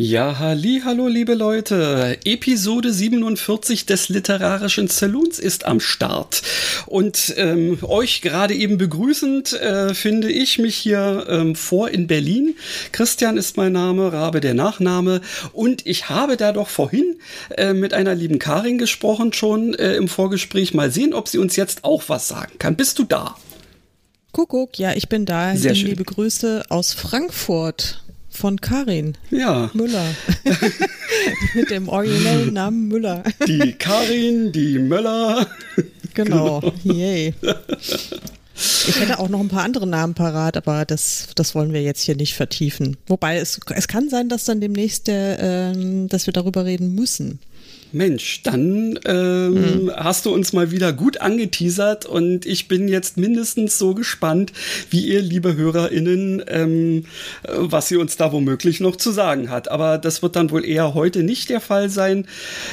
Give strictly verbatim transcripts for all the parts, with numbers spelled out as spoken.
Ja, halli, hallo, liebe Leute. Episode siebenundvierzig des Literarischen Saloons ist am Start. Und ähm, euch gerade eben begrüßend äh, finde ich mich hier ähm, vor in Berlin. Christian ist mein Name, Raabe der Nachname. Und ich habe da doch vorhin äh, mit einer lieben Karin gesprochen schon äh, im Vorgespräch. Mal sehen, ob sie uns jetzt auch was sagen kann. Bist du da? Kuckuck, ja, ich bin da. Sehr schön. Liebe Grüße aus Frankfurt. Von Karin ja. Müller. Mit dem originellen Namen Müller. Die Karin, die Möller. Genau. genau. Yay. Ich hätte auch noch ein paar andere Namen parat, aber das, das wollen wir jetzt hier nicht vertiefen. Wobei es, es kann sein, dass dann demnächst der, äh, dass wir darüber reden müssen. Mensch, dann ähm, mhm. hast du uns mal wieder gut angeteasert und ich bin jetzt mindestens so gespannt, wie ihr, liebe HörerInnen, ähm, was sie uns da womöglich noch zu sagen hat. Aber das wird dann wohl eher heute nicht der Fall sein.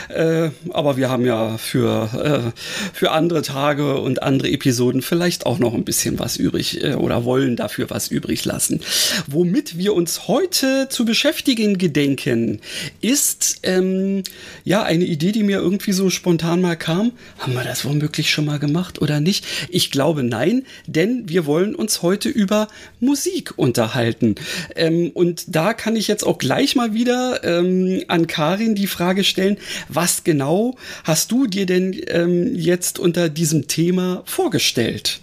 Äh, aber wir haben ja für, äh, für andere Tage und andere Episoden vielleicht auch noch ein bisschen was übrig äh, oder wollen dafür was übrig lassen. Womit wir uns heute zu beschäftigen gedenken, ist ähm, ja eine Idee, die mir irgendwie so spontan mal kam. Haben wir das womöglich schon mal gemacht oder nicht? Ich glaube nein, denn wir wollen uns heute über Musik unterhalten. Ähm, und da kann ich jetzt auch gleich mal wieder ähm, an Karin die Frage stellen, was genau hast du dir denn ähm, jetzt unter diesem Thema vorgestellt?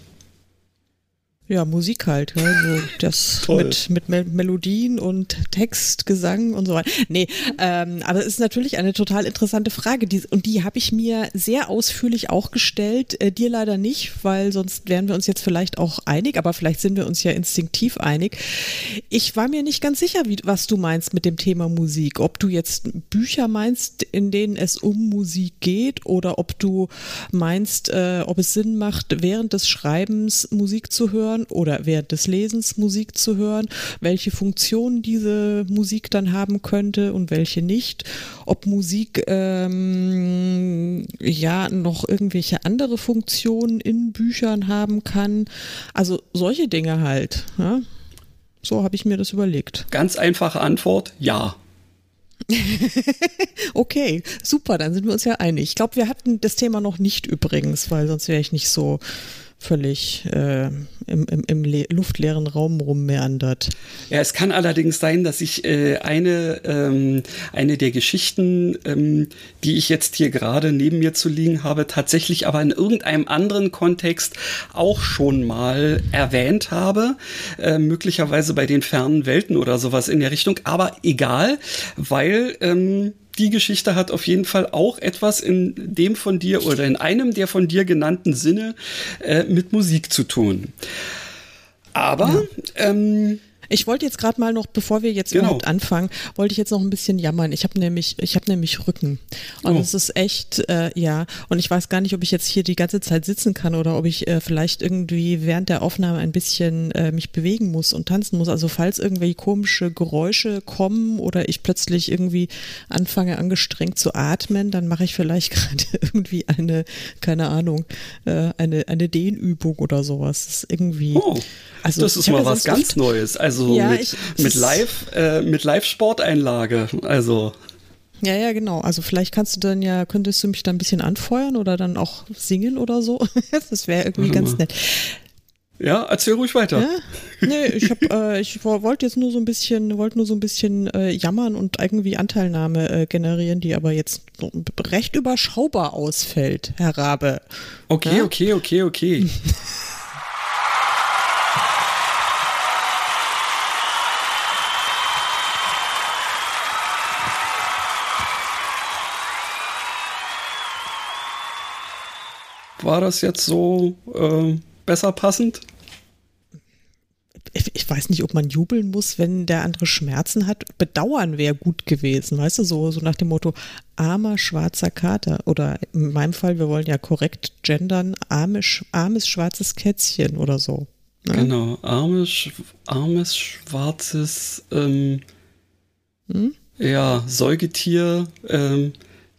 Ja, Musik halt, ja, so das mit, mit Mel- Melodien und Text, Gesang und so weiter. Nee, ähm, aber es ist natürlich eine total interessante Frage die, und die habe ich mir sehr ausführlich auch gestellt, äh, dir leider nicht, weil sonst wären wir uns jetzt vielleicht auch einig, aber vielleicht sind wir uns ja instinktiv einig. Ich war mir nicht ganz sicher, wie, was du meinst mit dem Thema Musik, ob du jetzt Bücher meinst, in denen es um Musik geht oder ob du meinst, äh, ob es Sinn macht, während des Schreibens Musik zu hören oder während des Lesens Musik zu hören, welche Funktionen diese Musik dann haben könnte und welche nicht, ob Musik ähm, ja noch irgendwelche andere Funktionen in Büchern haben kann, also solche Dinge halt. Ja? So habe ich mir das überlegt. Ganz einfache Antwort, ja. Okay, super, dann sind wir uns ja einig. Ich glaube, wir hatten das Thema noch nicht übrigens, weil sonst wäre ich nicht so völlig äh, im, im, im le- luftleeren Raum rummeandert. Ja, es kann allerdings sein, dass ich äh, eine, ähm, eine der Geschichten, ähm, die ich jetzt hier gerade neben mir zu liegen habe, tatsächlich aber in irgendeinem anderen Kontext auch schon mal erwähnt habe, äh, möglicherweise bei den fernen Welten oder sowas in der Richtung, aber egal, weil ähm, die Geschichte hat auf jeden Fall auch etwas in dem von dir oder in einem der von dir genannten Sinne äh, mit Musik zu tun. Aber ja. ähm Ich wollte jetzt gerade mal noch, bevor wir jetzt genau. überhaupt anfangen, wollte ich jetzt noch ein bisschen jammern. Ich habe nämlich, ich habe nämlich Rücken und es oh. ist echt, äh, ja. Und ich weiß gar nicht, ob ich jetzt hier die ganze Zeit sitzen kann oder ob ich äh, vielleicht irgendwie während der Aufnahme ein bisschen äh, mich bewegen muss und tanzen muss. Also falls irgendwelche komische Geräusche kommen oder ich plötzlich irgendwie anfange angestrengt zu atmen, dann mache ich vielleicht gerade irgendwie eine, keine Ahnung, äh, eine eine Dehnübung oder sowas. Das ist irgendwie. Oh, also das ist mal was ganz Neues. Also Also ja, mit, ich, mit Live, äh, mit Live-Sporteinlage, also. Ja, ja, genau. Also vielleicht kannst du dann ja, könntest du mich da ein bisschen anfeuern oder dann auch singen oder so. Das wäre irgendwie Warte ganz mal. nett. Ja, erzähl ruhig weiter. Ja? Nee, ich hab, äh, ich wollte jetzt nur so ein bisschen, wollte nur so ein bisschen äh, jammern und irgendwie Anteilnahme äh, generieren, die aber jetzt recht überschaubar ausfällt, Herr Raabe. Okay, ja? okay, okay, okay. War das jetzt so äh, besser passend? Ich, ich, weiß nicht, ob man jubeln muss, wenn der andere Schmerzen hat. Bedauern wäre gut gewesen, weißt du, so, so nach dem Motto, armer schwarzer Kater oder in meinem Fall, wir wollen ja korrekt gendern, armes, armes schwarzes Kätzchen oder so. Ne? Genau, armes, armes schwarzes, ähm, hm? ja, Säugetier, ähm,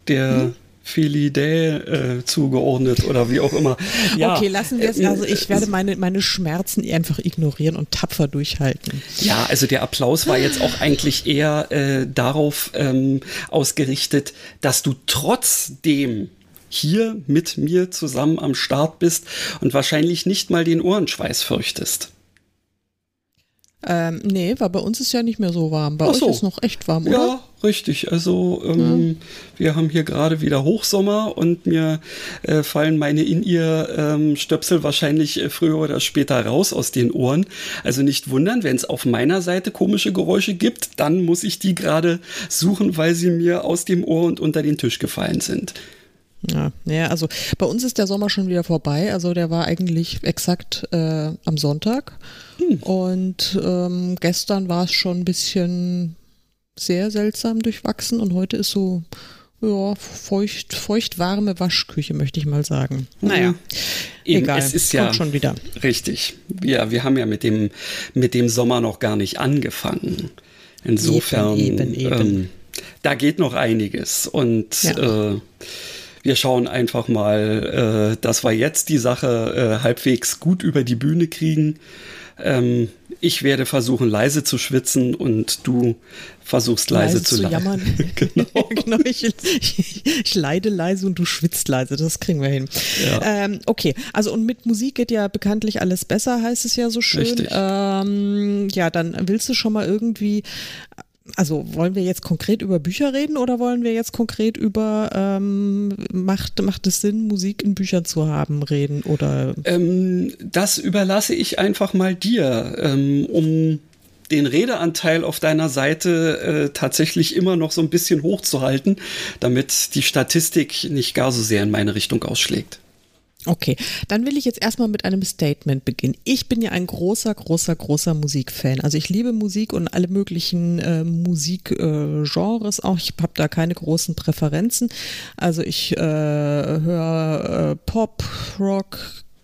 der... Hm? Felidae äh, zugeordnet oder wie auch immer. Ja. Okay, lassen wir es. Also ich werde meine, meine Schmerzen einfach ignorieren und tapfer durchhalten. Ja, also der Applaus war jetzt auch eigentlich eher äh, darauf ähm, ausgerichtet, dass du trotzdem hier mit mir zusammen am Start bist und wahrscheinlich nicht mal den Ohrenschweiß fürchtest. Ähm, nee, weil bei uns ist ja nicht mehr so warm. Bei Ach so. euch ist noch echt warm, oder? Ja, richtig. Also ähm, mhm. wir haben hier gerade wieder Hochsommer und mir äh, fallen meine In-Ear-Stöpsel ähm, wahrscheinlich früher oder später raus aus den Ohren. Also nicht wundern, wenn es auf meiner Seite komische Geräusche gibt, dann muss ich die gerade suchen, weil sie mir aus dem Ohr und unter den Tisch gefallen sind. Ja, ja, also bei uns ist der Sommer schon wieder vorbei. Also der war eigentlich exakt äh, am Sonntag. Hm. Und ähm, gestern war es schon ein bisschen sehr seltsam durchwachsen. Und heute ist so, ja, feucht, feuchtwarme Waschküche, möchte ich mal sagen. Naja, eben, egal, es ist kommt ja schon wieder. Richtig. Ja, wir haben ja mit dem, mit dem Sommer noch gar nicht angefangen. Insofern, eben, eben, eben. Ähm, da geht noch einiges. Und ja. äh, Wir schauen einfach mal, äh, dass wir jetzt die Sache äh, halbwegs gut über die Bühne kriegen. Ähm, ich werde versuchen, leise zu schwitzen und du versuchst leise, leise zu, zu le- jammern. Genau. Genau, ich, ich, ich leide leise und du schwitzt leise, das kriegen wir hin. Ja. Ähm, okay, also und mit Musik geht ja bekanntlich alles besser, heißt es ja so schön. Ähm, ja, dann willst du schon mal irgendwie... Also wollen wir jetzt konkret über Bücher reden oder wollen wir jetzt konkret über ähm, macht, macht es Sinn, Musik in Büchern zu haben, reden oder? Ähm, das überlasse ich einfach mal dir, ähm, um den Redeanteil auf deiner Seite äh, tatsächlich immer noch so ein bisschen hochzuhalten, damit die Statistik nicht gar so sehr in meine Richtung ausschlägt. Okay, dann will ich jetzt erstmal mit einem Statement beginnen. Ich bin ja ein großer, großer, großer Musikfan. Also ich liebe Musik und alle möglichen äh, Musikgenres äh, auch. Ich habe da keine großen Präferenzen. Also ich äh, höre äh, Pop, Rock,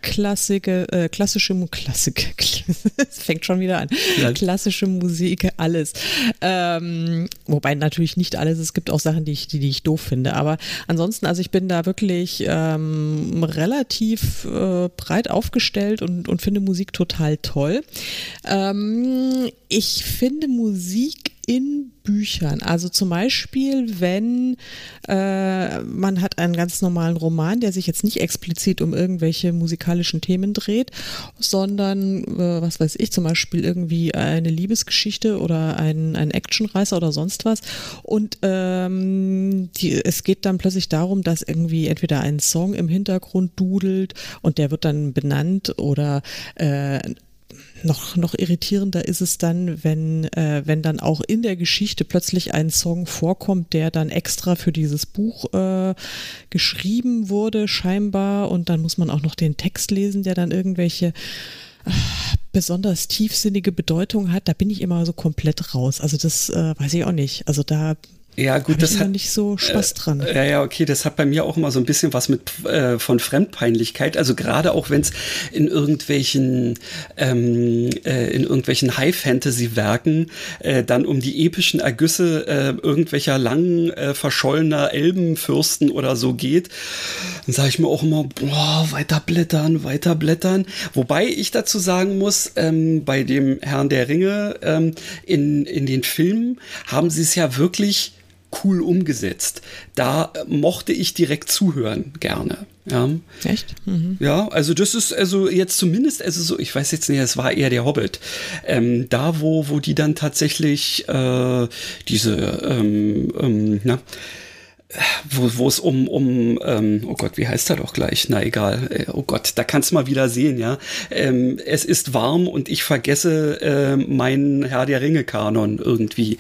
Klassike, äh, klassische Musik, es fängt schon wieder an, ja. Klassische Musik, alles. Ähm, wobei natürlich nicht alles, es gibt auch Sachen, die ich, die, die ich doof finde, aber ansonsten, also ich bin da wirklich ähm, relativ äh, breit aufgestellt und, und finde Musik total toll. Ähm, ich finde Musik in Büchern. Also zum Beispiel, wenn äh, man hat einen ganz normalen Roman, der sich jetzt nicht explizit um irgendwelche musikalischen Themen dreht, sondern, äh, was weiß ich, zum Beispiel irgendwie eine Liebesgeschichte oder ein, ein Actionreißer oder sonst was. Und ähm, die, es geht dann plötzlich darum, dass irgendwie entweder ein Song im Hintergrund dudelt und der wird dann benannt oder äh, Noch, noch irritierender ist es dann, wenn, äh, wenn dann auch in der Geschichte plötzlich ein Song vorkommt, der dann extra für dieses Buch äh, geschrieben wurde, scheinbar. Und dann muss man auch noch den Text lesen, der dann irgendwelche äh, besonders tiefsinnige Bedeutung hat. Da bin ich immer so komplett raus. Also das äh, weiß ich auch nicht. Also da... Ja, gut, das hat nicht so Spaß dran. Äh, ja, ja, okay, das hat bei mir auch immer so ein bisschen was mit äh, von Fremdpeinlichkeit. Also gerade auch wenn es in irgendwelchen ähm, äh, in irgendwelchen High-Fantasy-Werken äh, dann um die epischen Ergüsse äh, irgendwelcher langen äh, verschollener Elbenfürsten oder so geht, dann sage ich mir auch immer, boah, weiter blättern, weiter blättern. Wobei ich dazu sagen muss, ähm, bei dem Herrn der Ringe ähm, in in den Filmen haben sie es ja wirklich cool umgesetzt. Da mochte ich direkt zuhören gerne. Ja. Echt? Mhm. Ja, also das ist also jetzt zumindest, also so, ich weiß jetzt nicht, es war eher der Hobbit. Ähm, da, wo, wo die dann tatsächlich äh, diese, ähm, ähm, na, wo, wo es um, um ähm, oh Gott, wie heißt er doch gleich? Na egal, äh, oh Gott, da kannst du mal wieder sehen, ja. Ähm, es ist warm und ich vergesse äh, meinen Herr der Ringe-Kanon irgendwie.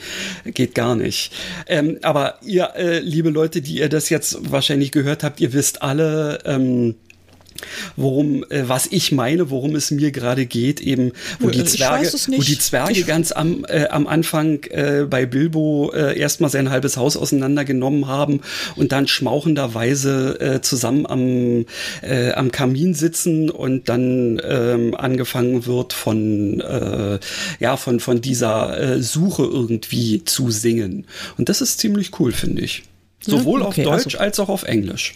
Geht gar nicht. Ähm, aber ihr, äh, liebe Leute, die ihr das jetzt wahrscheinlich gehört habt, ihr wisst alle, ähm, worum, äh, was ich meine, worum es mir gerade geht, eben, wo die Zwerge, wo die Zwerge ganz am, äh, am Anfang äh, bei Bilbo äh, erstmal sein halbes Haus auseinandergenommen haben und dann schmauchenderweise äh, zusammen am, äh, am Kamin sitzen und dann äh, angefangen wird von, äh, ja, von, von dieser äh, Suche irgendwie zu singen. Und das ist ziemlich cool, finde ich. Sowohl okay, auf Deutsch also. als auch auf Englisch.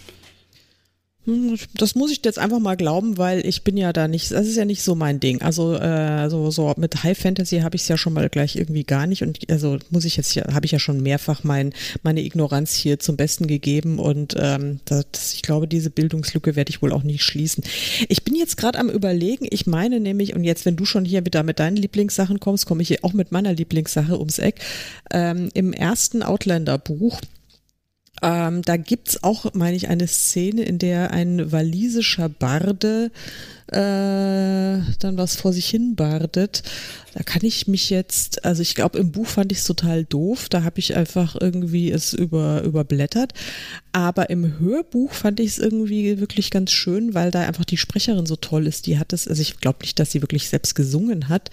Das muss ich jetzt einfach mal glauben, weil ich bin ja da nicht, das ist ja nicht so mein Ding. Also äh, so, so mit High Fantasy habe ich es ja schon mal gleich irgendwie gar nicht und also muss ich jetzt, habe ich ja schon mehrfach mein, meine Ignoranz hier zum Besten gegeben und ähm, das, ich glaube, diese Bildungslücke werde ich wohl auch nicht schließen. Ich bin jetzt gerade am Überlegen, ich meine nämlich, und jetzt wenn du schon hier wieder mit deinen Lieblingssachen kommst, komme ich hier auch mit meiner Lieblingssache ums Eck, ähm, im ersten Outlander-Buch. Ähm, da gibt's auch, meine ich, eine Szene, in der ein walisischer Barde äh, dann was vor sich hin bardet. Da kann ich mich jetzt, also ich glaube, im Buch fand ich es total doof, da habe ich einfach irgendwie es über, überblättert, aber im Hörbuch fand ich es irgendwie wirklich ganz schön, weil da einfach die Sprecherin so toll ist, die hat es, also ich glaube nicht, dass sie wirklich selbst gesungen hat,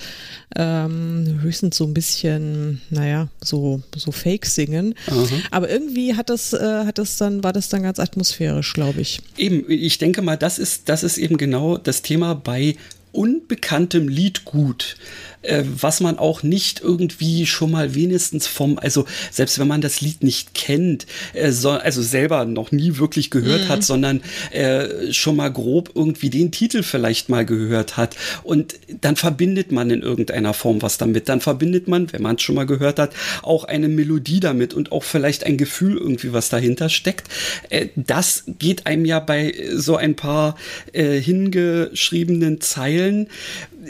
ähm, höchstens so ein bisschen, naja, so, so fake singen, mhm. aber irgendwie hat das hat das dann, war das dann ganz atmosphärisch, glaube ich. Eben, ich denke mal, das ist, das ist eben genau das Thema bei unbekanntem Liedgut, äh, was man auch nicht irgendwie schon mal wenigstens vom, also selbst wenn man das Lied nicht kennt, äh, so, also selber noch nie wirklich gehört mhm. hat, sondern äh, schon mal grob irgendwie den Titel vielleicht mal gehört hat und dann verbindet man in irgendeiner Form was damit, dann verbindet man, wenn man es schon mal gehört hat, auch eine Melodie damit und auch vielleicht ein Gefühl irgendwie, was dahinter steckt. Äh, das geht einem ja bei so ein paar äh, hingeschriebenen Zeilen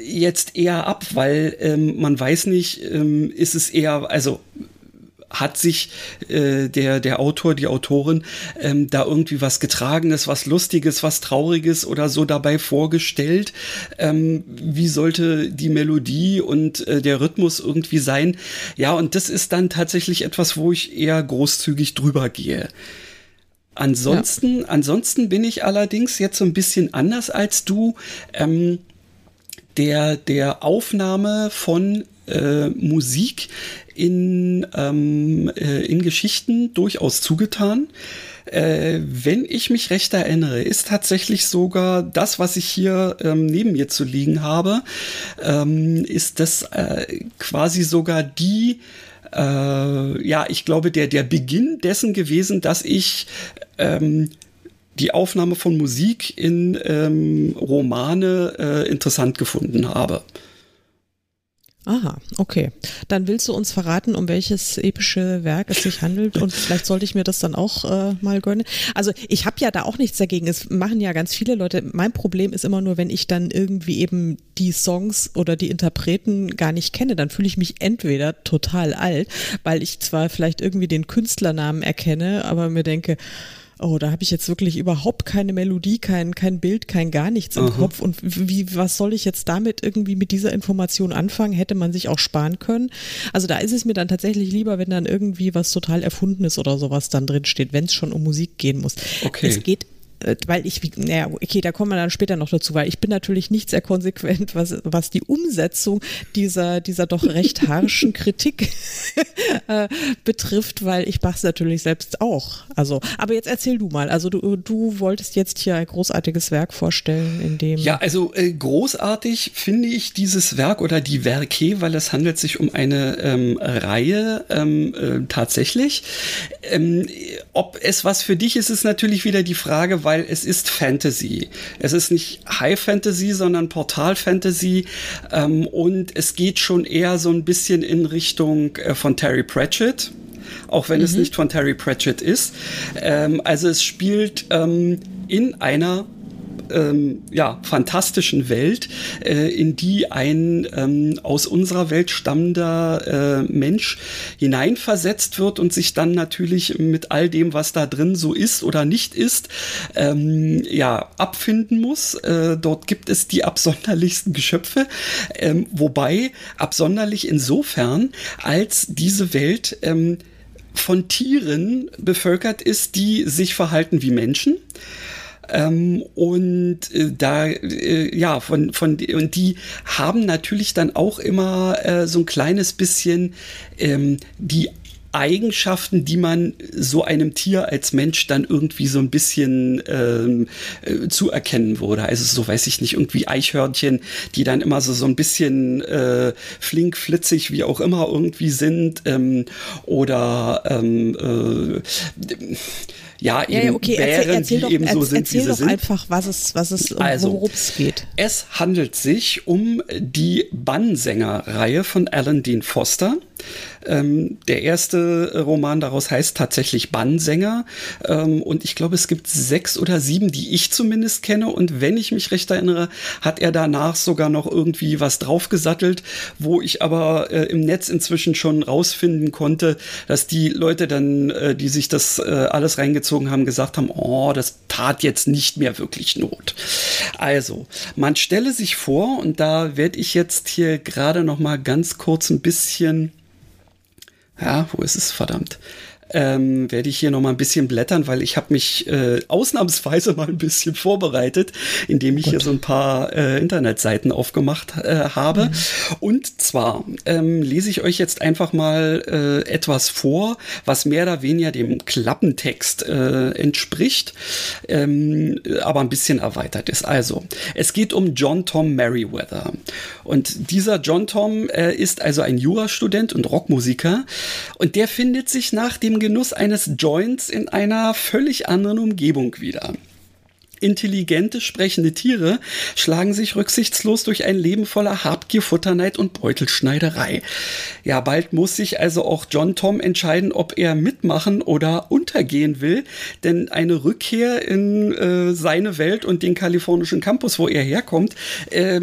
jetzt eher ab, weil ähm, man weiß nicht, ähm, ist es eher, also hat sich äh, der, der Autor, die Autorin ähm, da irgendwie was Getragenes, was Lustiges, was Trauriges oder so dabei vorgestellt? Ähm, wie sollte die Melodie und äh, der Rhythmus irgendwie sein? Ja, und das ist dann tatsächlich etwas, wo ich eher großzügig drüber gehe. Ansonsten, ja. ansonsten bin ich allerdings jetzt so ein bisschen anders als du. Ähm, der, der Aufnahme von äh, Musik in, ähm, äh, in Geschichten durchaus zugetan. Äh, wenn ich mich recht erinnere, ist tatsächlich sogar das, was ich hier ähm, neben mir zu liegen habe, ähm, ist das äh, quasi sogar die Äh, ja, ich glaube, der, der Beginn dessen gewesen, dass ich ähm, die Aufnahme von Musik in ähm, Romane äh, interessant gefunden habe. Aha, okay. Dann willst du uns verraten, um welches epische Werk es sich handelt und vielleicht sollte ich mir das dann auch äh, mal gönnen. Also ich habe ja da auch nichts dagegen, es machen ja ganz viele Leute. Mein Problem ist immer nur, wenn ich dann irgendwie eben die Songs oder die Interpreten gar nicht kenne, dann fühle ich mich entweder total alt, weil ich zwar vielleicht irgendwie den Künstlernamen erkenne, aber mir denke, oh, da habe ich jetzt wirklich überhaupt keine Melodie, kein, kein Bild, kein gar nichts im Aha. Kopf. Und wie, was soll ich jetzt damit irgendwie mit dieser Information anfangen? Hätte man sich auch sparen können. Also da ist es mir dann tatsächlich lieber, wenn dann irgendwie was total Erfundenes oder sowas dann drin steht, wenn es schon um Musik gehen muss. Okay. Es geht weil ich, naja, okay, da kommen wir dann später noch dazu, weil ich bin natürlich nicht sehr konsequent, was, was die Umsetzung dieser, dieser doch recht harschen Kritik äh, betrifft, weil ich mache es natürlich selbst auch. Also, aber jetzt erzähl du mal, also du, du wolltest jetzt hier ein großartiges Werk vorstellen, in dem… Ja, also äh, großartig finde ich dieses Werk oder die Werke, weil es handelt sich um eine ähm, Reihe ähm, äh, tatsächlich. Ähm, ob es was für dich ist, ist natürlich wieder die Frage, weil Weil es ist Fantasy. Es ist nicht High Fantasy, sondern Portal Fantasy. Ähm, und es geht schon eher so ein bisschen in Richtung äh, von Terry Pratchett, auch wenn mhm. es nicht von Terry Pratchett ist. Ähm, also es spielt ähm, in einer Ähm, ja, fantastischen Welt, äh, in die ein ähm, aus unserer Welt stammender äh, Mensch hineinversetzt wird und sich dann natürlich mit all dem, was da drin so ist oder nicht ist, ähm, ja, abfinden muss. Äh, dort gibt es die absonderlichsten Geschöpfe, ähm, wobei absonderlich insofern, als diese Welt ähm, von Tieren bevölkert ist, die sich verhalten wie Menschen. Ähm, und äh, da, äh, ja, von, von, und die haben natürlich dann auch immer äh, so ein kleines bisschen ähm, die Eigenschaften, die man so einem Tier als Mensch dann irgendwie so ein bisschen ähm, äh, zuerkennen würde. Also so, weiß ich nicht, irgendwie Eichhörnchen, die dann immer so, so ein bisschen äh, flink, flitzig, wie auch immer irgendwie sind. Ähm, oder ähm, äh, ja, eben ja, ja, okay. Bären, erzähl, erzähl die doch, eben so sind, erzähl wie sie sind. Erzähl doch einfach, was es, was es, um, also, worum es geht. Es handelt sich um die Bannsänger-Reihe von Alan Dean Foster. Ähm, der erste Roman daraus heißt tatsächlich Bannsänger, ähm, und ich glaube, es gibt sechs oder sieben, die ich zumindest kenne, und wenn ich mich recht erinnere, hat er danach sogar noch irgendwie was draufgesattelt, wo ich aber äh, im Netz inzwischen schon rausfinden konnte, dass die Leute dann, äh, die sich das äh, alles reingezogen haben, gesagt haben, oh, das tat jetzt nicht mehr wirklich Not. Also, man stelle sich vor, und da werde ich jetzt hier gerade noch mal ganz kurz ein bisschen... Ja, wo ist es, verdammt? Ähm, werde ich hier noch mal ein bisschen blättern, weil ich habe mich äh, ausnahmsweise mal ein bisschen vorbereitet, indem ich Gut. hier so ein paar äh, Internetseiten aufgemacht äh, habe. Mhm. Und zwar ähm, lese ich euch jetzt einfach mal äh, etwas vor, was mehr oder weniger dem Klappentext äh, entspricht, ähm, aber ein bisschen erweitert ist. Also, es geht um John Tom Meriwether. Und dieser John Tom äh, ist also ein Jurastudent und Rockmusiker, und der findet sich nach dem Genuss eines Joints in einer völlig anderen Umgebung wieder. Intelligente, sprechende Tiere schlagen sich rücksichtslos durch ein Leben voller Habgier, Futterneid und Beutelschneiderei. Ja, bald muss sich also auch John Tom entscheiden, ob er mitmachen oder untergehen will, denn eine Rückkehr in äh, seine Welt und den kalifornischen Campus, wo er herkommt, äh,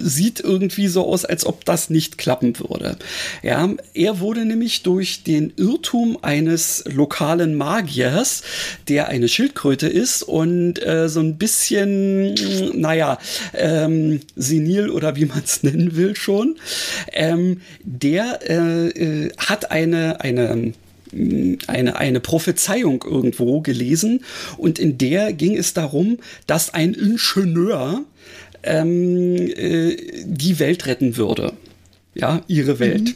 sieht irgendwie so aus, als ob das nicht klappen würde. Ja, er wurde nämlich durch den Irrtum eines lokalen Magiers, der eine Schildkröte ist und äh, so ein bisschen, naja, ähm, senil oder wie man es nennen will schon, ähm, der äh, äh, hat eine, eine, eine, eine Prophezeiung irgendwo gelesen, und in der ging es darum, dass ein Ingenieur ähm, äh, die Welt retten würde. Ja, ihre Welt. Mhm.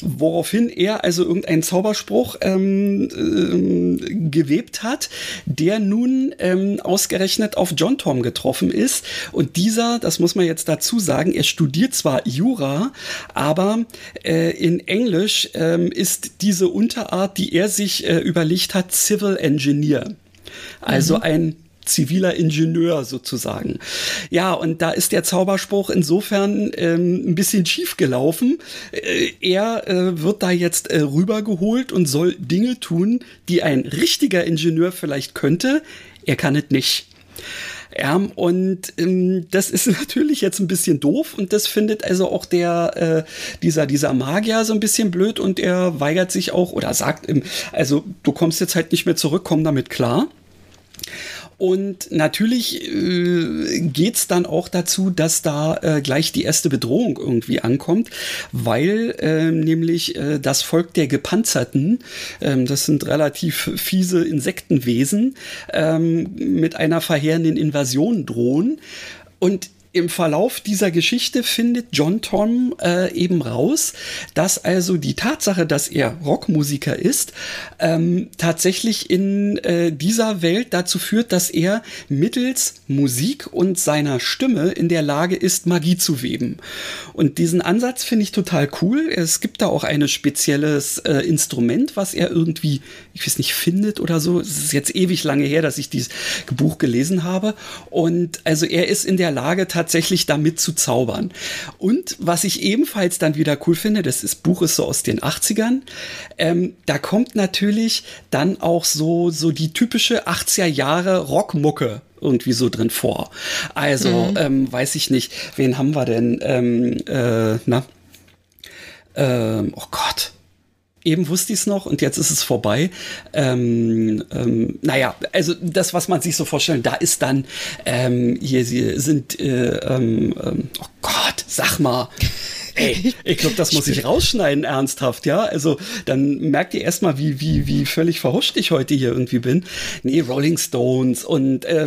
Woraufhin er also irgendeinen Zauberspruch ähm, ähm, gewebt hat, der nun ähm, ausgerechnet auf John Tom getroffen ist. Und dieser, das muss man jetzt dazu sagen, er studiert zwar Jura, aber äh, in Englisch äh, ist diese Unterart, die er sich äh, überlegt hat, Civil Engineer. Also mhm. ein ziviler Ingenieur sozusagen. Ja, und da ist der Zauberspruch insofern ähm, ein bisschen schief gelaufen. Äh, er äh, wird da jetzt äh, rübergeholt und soll Dinge tun, die ein richtiger Ingenieur vielleicht könnte. Er kann es nicht. Ja, und ähm, das ist natürlich jetzt ein bisschen doof, und das findet also auch der äh, dieser dieser Magier so ein bisschen blöd, und er weigert sich auch oder sagt ihm, also du kommst jetzt halt nicht mehr zurück, komm damit klar. Und natürlich äh, geht's dann auch dazu, dass da äh, gleich die erste Bedrohung irgendwie ankommt, weil äh, nämlich äh, das Volk der Gepanzerten, äh, das sind relativ fiese Insektenwesen, äh, mit einer verheerenden Invasion drohen. Und im Verlauf dieser Geschichte findet John Tom äh, eben raus, dass also die Tatsache, dass er Rockmusiker ist, ähm, tatsächlich in äh, dieser Welt dazu führt, dass er mittels Musik und seiner Stimme in der Lage ist, Magie zu weben. Und diesen Ansatz finde ich total cool. Es gibt da auch ein spezielles äh, Instrument, was er irgendwie, ich weiß nicht, findet oder so. Es ist jetzt ewig lange her, dass ich dieses Buch gelesen habe. Und also er ist in der Lage, tatsächlich damit zu zaubern. Und was ich ebenfalls dann wieder cool finde, das ist, Buch ist so aus den achtzigern, ähm, da kommt natürlich dann auch so, so die typische achtziger Jahre Rockmucke irgendwie so drin vor. Also, mhm. ähm, weiß ich nicht, wen haben wir denn? Ähm, äh, na? Ähm, oh Gott. Eben wusste ich es noch und jetzt ist es vorbei. Ähm, ähm, naja, also das, was man sich so vorstellt, da ist dann, ähm, hier sind, äh, ähm, ähm, oh Gott, sag mal, Ey, ich glaube, das muss ich rausschneiden, ernsthaft, ja. Also dann merkt ihr erstmal, wie, wie, wie völlig verhuscht ich heute hier irgendwie bin. Nee, Rolling Stones und äh,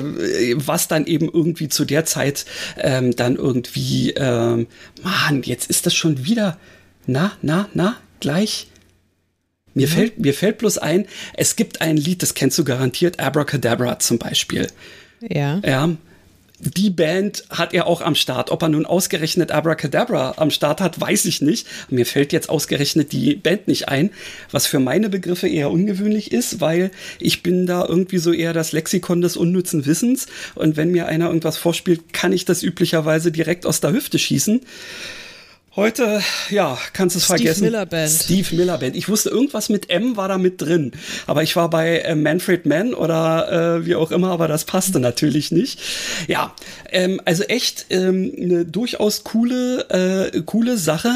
was dann eben irgendwie zu der Zeit ähm, dann irgendwie, ähm, Mann, jetzt ist das schon wieder. Na, na, na, gleich. Mir, mhm. fällt, mir fällt bloß ein, es gibt ein Lied, das kennst du garantiert, Abracadabra zum Beispiel. Ja. Ja. Die Band hat er auch am Start. Ob er nun ausgerechnet Abracadabra am Start hat, weiß ich nicht. Mir fällt jetzt ausgerechnet die Band nicht ein, was für meine Begriffe eher ungewöhnlich ist, weil ich bin da irgendwie so eher das Lexikon des unnützen Wissens. Und wenn mir einer irgendwas vorspielt, kann ich das üblicherweise direkt aus der Hüfte schießen. Heute, ja, kannst du es vergessen. Steve Miller Band. Steve Miller Band. Ich wusste, irgendwas mit M war da mit drin. Aber ich war bei äh, Manfred Mann oder äh, wie auch immer, aber das passte natürlich nicht. Ja, ähm, also echt ähm, eine durchaus coole, äh, coole Sache,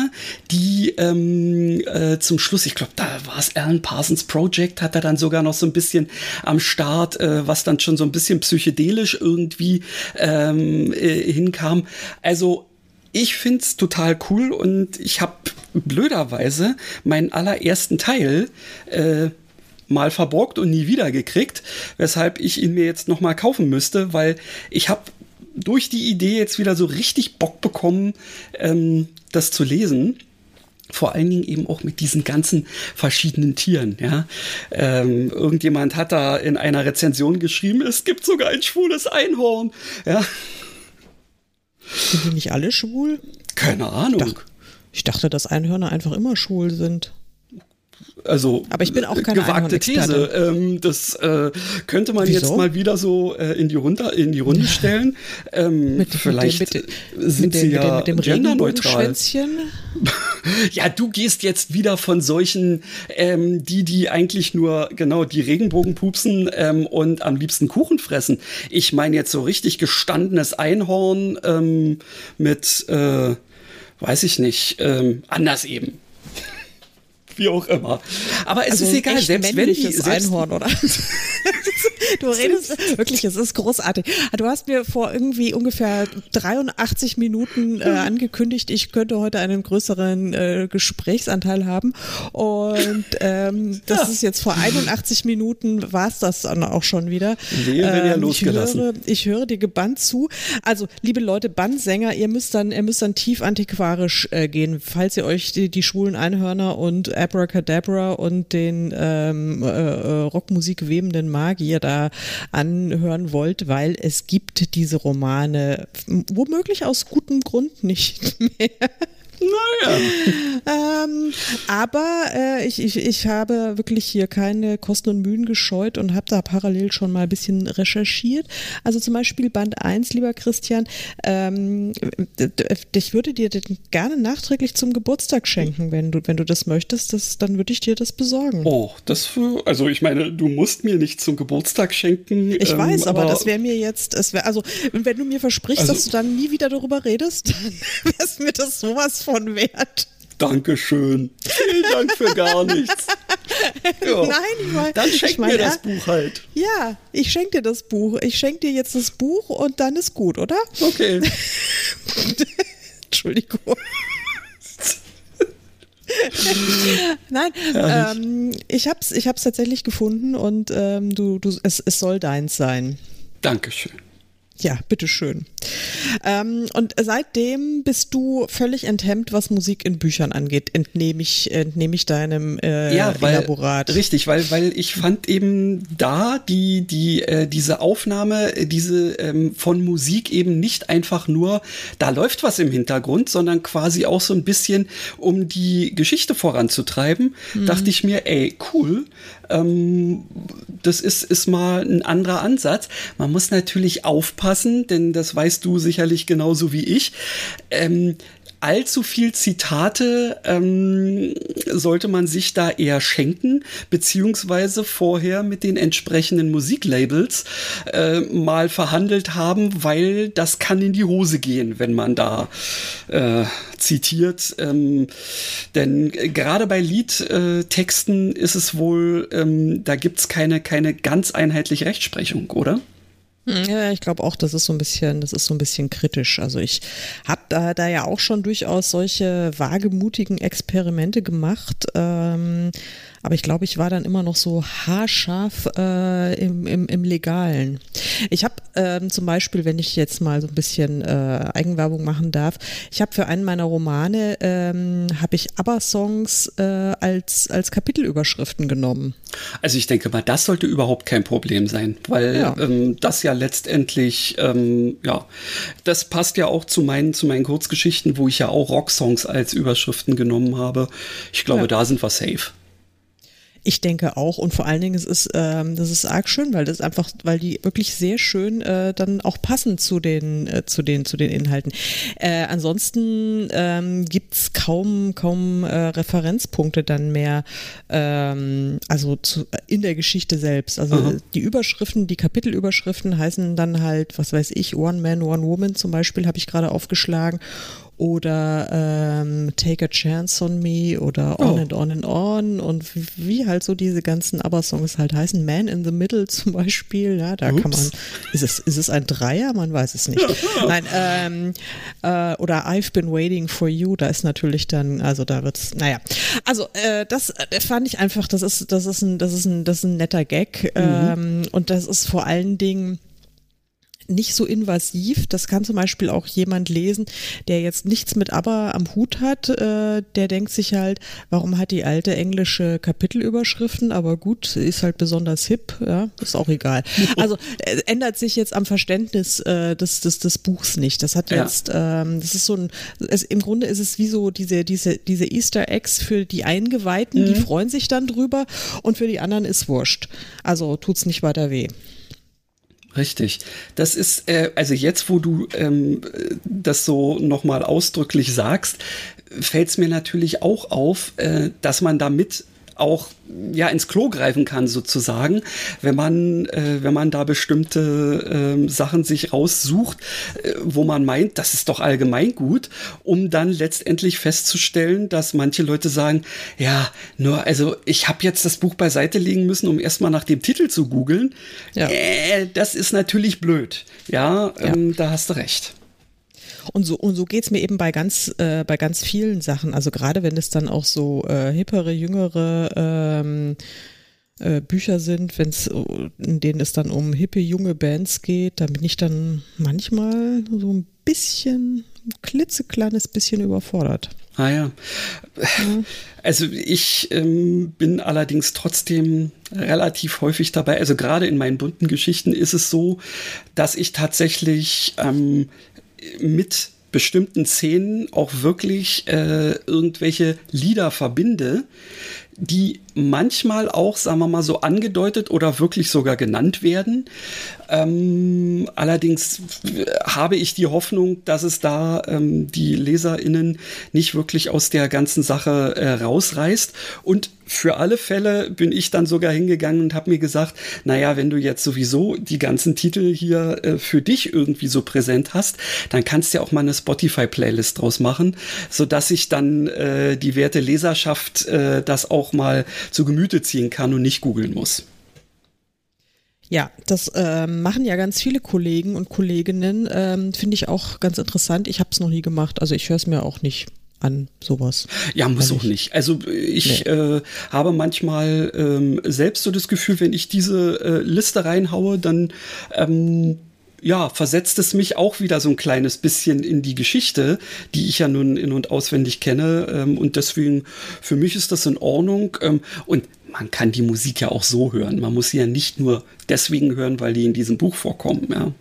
die ähm, äh, zum Schluss, ich glaube, da war es Alan Parsons Project, hat er dann sogar noch so ein bisschen am Start, äh, was dann schon so ein bisschen psychedelisch irgendwie ähm, äh, hinkam. Also, ich find's total cool und ich habe blöderweise meinen allerersten Teil äh, mal verborgt und nie wieder gekriegt, weshalb ich ihn mir jetzt nochmal kaufen müsste, weil ich habe durch die Idee jetzt wieder so richtig Bock bekommen, ähm, das zu lesen. Vor allen Dingen eben auch mit diesen ganzen verschiedenen Tieren. Ja, ähm, irgendjemand hat da in einer Rezension geschrieben, es gibt sogar ein schwules Einhorn. Ja. Sind die nicht alle schwul? Keine Ahnung. Ich dachte, ich dachte, dass Einhörner einfach immer schwul sind. Also, aber ich bin auch keine gewagte These. Ähm, das äh, könnte man Wieso? jetzt mal wieder so äh, in die Runde, in die Runde stellen. Ähm, mit, vielleicht mit, mit, sind mit sie mit ja dem, mit dem genderneutral. Ja, du gehst jetzt wieder von solchen, ähm, die, die eigentlich nur genau die Regenbogen pupsen ähm, und am liebsten Kuchen fressen. Ich meine jetzt so richtig gestandenes Einhorn ähm, mit, äh, weiß ich nicht, ähm, anders eben. Wie auch immer. Aber es also ist egal, selbst wenn die Einhorn, oder? Du redest wirklich, es ist großartig. Du hast mir vor irgendwie ungefähr dreiundachtzig Minuten äh, angekündigt, ich könnte heute einen größeren äh, Gesprächsanteil haben. Und ähm, das ja. ist jetzt vor einundachtzig Minuten war es das dann auch schon wieder. Nee, ähm, ja losgelassen. Ich höre, ich höre dir gebannt zu. Also, liebe Leute, Bannsänger, ihr müsst dann, ihr müsst dann tief antiquarisch äh, gehen, falls ihr euch die, die schwulen Einhörner und Abracadabra und den ähm, äh, Rockmusik webenden Magier da anhören wollt, weil es gibt diese Romane womöglich aus gutem Grund nicht mehr. Naja. ähm, aber äh, ich, ich, ich habe wirklich hier keine Kosten und Mühen gescheut und habe da parallel schon mal ein bisschen recherchiert. Also zum Beispiel Band eins, lieber Christian, ähm, ich würde dir den gerne nachträglich zum Geburtstag schenken, wenn du, wenn du das möchtest, das, dann würde ich dir das besorgen. Oh, das für, also ich meine, du musst mir nicht zum Geburtstag schenken. Ich ähm, weiß, aber, aber das wäre mir jetzt, es wär, also wenn du mir versprichst, also, dass du dann nie wieder darüber redest, dann wär's mir das sowas von wert. Dankeschön. Vielen Dank für gar nichts. Ja. Nein, ich meine, dann schenk ich mein, mir das Buch halt. Ja, ich schenke dir das Buch. Ich schenke dir jetzt das Buch und dann ist gut, oder? Okay. Entschuldigung. Nein, ähm, ich hab's, ich hab's tatsächlich gefunden und ähm, du, du, es, es soll deins sein. Dankeschön. Ja, bitteschön. Ähm, und seitdem bist du völlig enthemmt, was Musik in Büchern angeht, entnehme ich, entnehme ich deinem äh, ja, weil, Elaborat. Richtig, weil, weil ich fand eben da die, die, äh, diese Aufnahme, diese ähm, von Musik eben nicht einfach nur, da läuft was im Hintergrund, sondern quasi auch so ein bisschen, um die Geschichte voranzutreiben, mhm. dachte ich mir, ey, cool, ähm, das ist, ist mal ein anderer Ansatz. Man muss natürlich aufpassen, denn das weißt du sicherlich genauso wie ich. Ähm, allzu viel Zitate ähm, sollte man sich da eher schenken, beziehungsweise vorher mit den entsprechenden Musiklabels äh, mal verhandelt haben, weil das kann in die Hose gehen, wenn man da äh, zitiert. Ähm, denn gerade bei Liedtexten ist es wohl, ähm, da gibt es keine, keine ganz einheitliche Rechtsprechung, oder? Ja, ich glaube auch, das ist so ein bisschen, das ist so ein bisschen kritisch. Also ich habe da, da ja auch schon durchaus solche wagemutigen Experimente gemacht, ähm, aber ich glaube, ich war dann immer noch so haarscharf äh, im, im, im Legalen. Ich habe ähm, zum Beispiel, wenn ich jetzt mal so ein bisschen äh, Eigenwerbung machen darf, ich habe für einen meiner Romane ähm, habe ich ABBA-Songs äh, als als Kapitelüberschriften genommen. Also ich denke mal, das sollte überhaupt kein Problem sein, weil ja. ähm, das ja letztendlich, ähm, ja, das passt ja auch zu meinen, zu meinen Kurzgeschichten, wo ich ja auch Rocksongs als Überschriften genommen habe. Ich glaube, ja. da sind wir safe. Ich denke auch, und vor allen Dingen, es ist, ähm, das ist arg schön, weil das einfach, weil die wirklich sehr schön äh, dann auch passen zu den, äh, zu den, zu den Inhalten. Äh, ansonsten ähm, gibt's kaum, kaum äh, Referenzpunkte dann mehr, ähm, also zu, in der Geschichte selbst. Also Aha. die Überschriften, die Kapitelüberschriften heißen dann halt, was weiß ich, One Man, One Woman zum Beispiel, habe ich gerade aufgeschlagen. Oder ähm, Take a Chance on Me oder On oh. and On and On und wie halt so diese ganzen ABBA-Songs halt heißen. Man in the Middle zum Beispiel, ja, da Ups. kann man, ist es, ist es ein Dreier? Man weiß es nicht. Nein, ähm, äh, oder I've Been Waiting for You, da ist natürlich dann, also da wird's, naja. Also äh, das fand ich einfach, das ist, das ist ein, das ist ein, das ist ein netter Gag ähm, mhm. und das ist vor allen Dingen nicht so invasiv. Das kann zum Beispiel auch jemand lesen, der jetzt nichts mit ABBA am Hut hat, äh, der denkt sich halt, warum hat die alte englische Kapitelüberschriften, aber gut, ist halt besonders hip, ja, ist auch egal. Also äh, ändert sich jetzt am Verständnis äh, des, des, des Buchs nicht. Das hat jetzt, ja. ähm, das ist so ein, es, im Grunde ist es wie so diese, diese, diese Easter Eggs für die Eingeweihten, mhm. die freuen sich dann drüber und für die anderen ist wurscht. Also tut's nicht weiter weh. Richtig. Das ist, äh, also jetzt, wo du ähm, das so nochmal ausdrücklich sagst, fällt es mir natürlich auch auf, äh, dass man damit auch ja ins Klo greifen kann sozusagen, wenn man äh, wenn man da bestimmte äh, Sachen sich raussucht, äh, wo man meint, das ist doch allgemeingut, um dann letztendlich festzustellen, dass manche Leute sagen, ja, nur also ich habe jetzt das Buch beiseite legen müssen, um erstmal nach dem Titel zu googeln. Ja. Äh, das ist natürlich blöd. Ja, ähm, ja. da hast du recht. Und so, und so geht's mir eben bei ganz, äh, bei ganz vielen Sachen. Also gerade wenn es dann auch so äh, hippere, jüngere ähm, äh, Bücher sind, wenn's, in denen es dann um hippe, junge Bands geht, da bin ich dann manchmal so ein bisschen, ein klitzekleines bisschen überfordert. Ah ja. Mhm. Also ich ähm, bin allerdings trotzdem relativ häufig dabei. Also gerade in meinen bunten Geschichten ist es so, dass ich tatsächlich ähm, mit bestimmten Szenen auch wirklich äh, irgendwelche Lieder verbinde, die manchmal auch, sagen wir mal, so angedeutet oder wirklich sogar genannt werden. Ähm, allerdings habe ich die Hoffnung, dass es da ähm, die LeserInnen nicht wirklich aus der ganzen Sache äh, rausreißt. Und für alle Fälle bin ich dann sogar hingegangen und habe mir gesagt, naja, wenn du jetzt sowieso die ganzen Titel hier äh, für dich irgendwie so präsent hast, dann kannst du ja auch mal eine Spotify-Playlist draus machen, sodass sich dann äh, die werte Leserschaft äh, das auch mal zu Gemüte ziehen kann und nicht googeln muss. Ja, das äh, machen ja ganz viele Kollegen und Kolleginnen, ähm, finde ich auch ganz interessant. Ich habe es noch nie gemacht, also ich höre es mir auch nicht an, sowas. Ja, muss also auch nicht. Also ich nee. äh, habe manchmal ähm, selbst so das Gefühl, wenn ich diese äh, Liste reinhaue, dann ähm, ja, versetzt es mich auch wieder so ein kleines bisschen in die Geschichte, die ich ja nun in- und auswendig kenne. Ähm, und deswegen, für mich ist das in Ordnung. Ähm, und man kann die Musik ja auch so hören. Man muss sie ja nicht nur deswegen hören, weil die in diesem Buch vorkommen. Ja.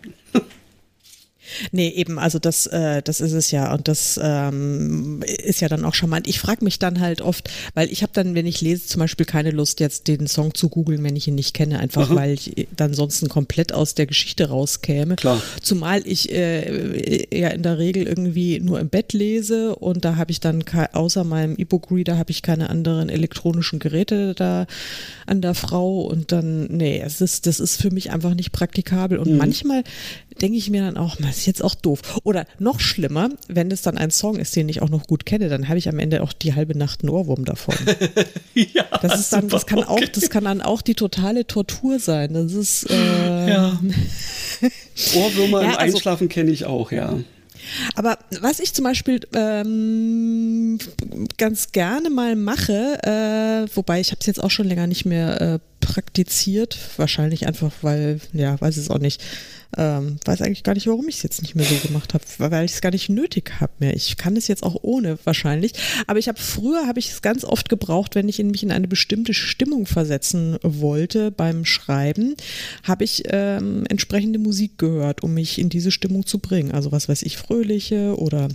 Nee, eben, also das, äh, das ist es ja und das ähm, ist ja dann auch charmant. Ich frage mich dann halt oft, weil ich habe dann, wenn ich lese, zum Beispiel keine Lust, jetzt den Song zu googeln, wenn ich ihn nicht kenne, einfach Aha. weil ich dann sonst komplett aus der Geschichte rauskäme. Klar. Zumal ich äh, ja in der Regel irgendwie nur im Bett lese und da habe ich dann außer meinem E-Book-Reader habe ich keine anderen elektronischen Geräte da an der Frau und dann, nee, es ist, das ist für mich einfach nicht praktikabel und mhm. manchmal denke ich mir dann auch, das ist jetzt auch doof. Oder noch schlimmer, wenn es dann ein Song ist, den ich auch noch gut kenne, dann habe ich am Ende auch die halbe Nacht einen Ohrwurm davon. ja, das ist dann, das kann okay. auch, das kann dann auch die totale Tortur sein. Das ist äh, ja. Ohrwürmer ja, im also, Einschlafen kenne ich auch, ja. Aber was ich zum Beispiel ähm, ganz gerne mal mache, äh, wobei ich habe es jetzt auch schon länger nicht mehr äh, praktiziert, wahrscheinlich einfach, weil, ja, weiß es auch nicht, ähm, weiß eigentlich gar nicht, warum ich es jetzt nicht mehr so gemacht habe, weil ich es gar nicht nötig habe mehr. Ich kann es jetzt auch ohne wahrscheinlich, aber ich habe früher, habe ich es ganz oft gebraucht, wenn ich mich in eine bestimmte Stimmung versetzen wollte beim Schreiben, habe ich ähm, entsprechende Musik gehört, um mich in diese Stimmung zu bringen, also was weiß ich, fröhliche oder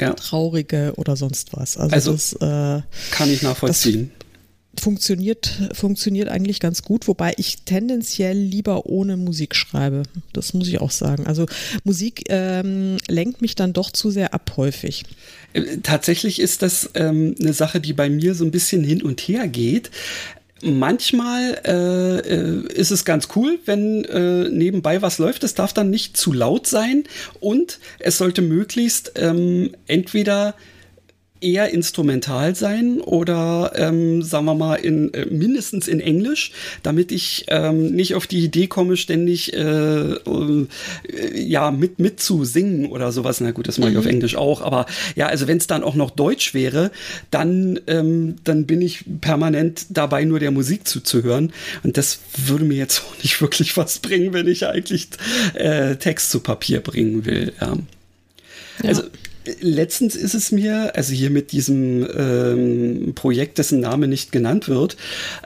ja. traurige oder sonst was. Also, also das, äh, kann ich nachvollziehen. Das, Funktioniert, funktioniert eigentlich ganz gut, wobei ich tendenziell lieber ohne Musik schreibe. Das muss ich auch sagen. Also Musik ähm, lenkt mich dann doch zu sehr ab häufig. Tatsächlich ist das ähm, eine Sache, die bei mir so ein bisschen hin und her geht. Manchmal äh, ist es ganz cool, wenn äh, nebenbei was läuft. Es darf dann nicht zu laut sein und es sollte möglichst ähm, entweder eher instrumental sein oder, ähm, sagen wir mal, in, äh, mindestens in Englisch, damit ich ähm, nicht auf die Idee komme, ständig äh, äh, ja, mit, mit zu singen oder sowas. Na gut, das mache ich auf Englisch auch, aber ja, also wenn es dann auch noch Deutsch wäre, dann, ähm, dann bin ich permanent dabei, nur der Musik zuzuhören. Und das würde mir jetzt auch nicht wirklich was bringen, wenn ich eigentlich äh, Text zu Papier bringen will. Ja. Ja. Also letztens ist es mir, also hier mit diesem ähm, Projekt, dessen Name nicht genannt wird,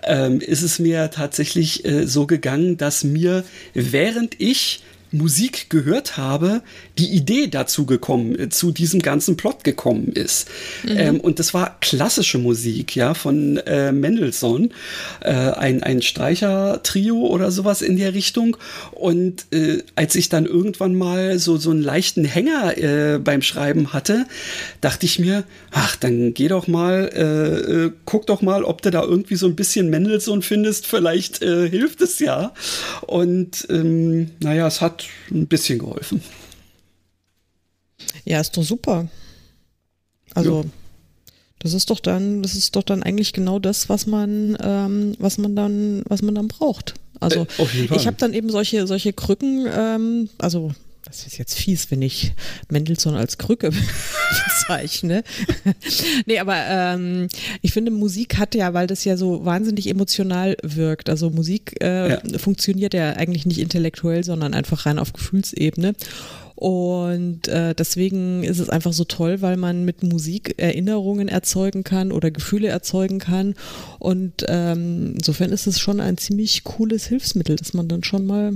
ähm, ist es mir tatsächlich äh, so gegangen, dass mir, während ich Musik gehört habe, die Idee dazu gekommen, äh, zu diesem ganzen Plot gekommen ist. Mhm. Ähm, und das war klassische Musik, ja, von äh, Mendelssohn, äh, ein, ein Streichertrio oder sowas in der Richtung. Und äh, als ich dann irgendwann mal so, so einen leichten Hänger äh, beim Schreiben hatte, dachte ich mir, ach, dann geh doch mal, äh, äh, guck doch mal, ob du da irgendwie so ein bisschen Mendelssohn findest, vielleicht äh, hilft es ja. Und ähm, naja, es hat ein bisschen geholfen. Ja, ist doch super. Also, ja. das ist doch dann, das ist doch dann eigentlich genau das, was man, ähm, was man dann, was man dann braucht. Also, äh, auf jeden Fall. Ich habe dann eben solche, solche Krücken, ähm, also das ist jetzt fies, wenn ich Mendelssohn als Krücke bezeichne. Nee, aber ähm, ich finde, Musik hat ja, weil das ja so wahnsinnig emotional wirkt. Also Musik äh, ja. funktioniert ja eigentlich nicht intellektuell, sondern einfach rein auf Gefühlsebene. Und äh, deswegen ist es einfach so toll, weil man mit Musik Erinnerungen erzeugen kann oder Gefühle erzeugen kann. Und ähm, insofern ist es schon ein ziemlich cooles Hilfsmittel, dass man dann schon mal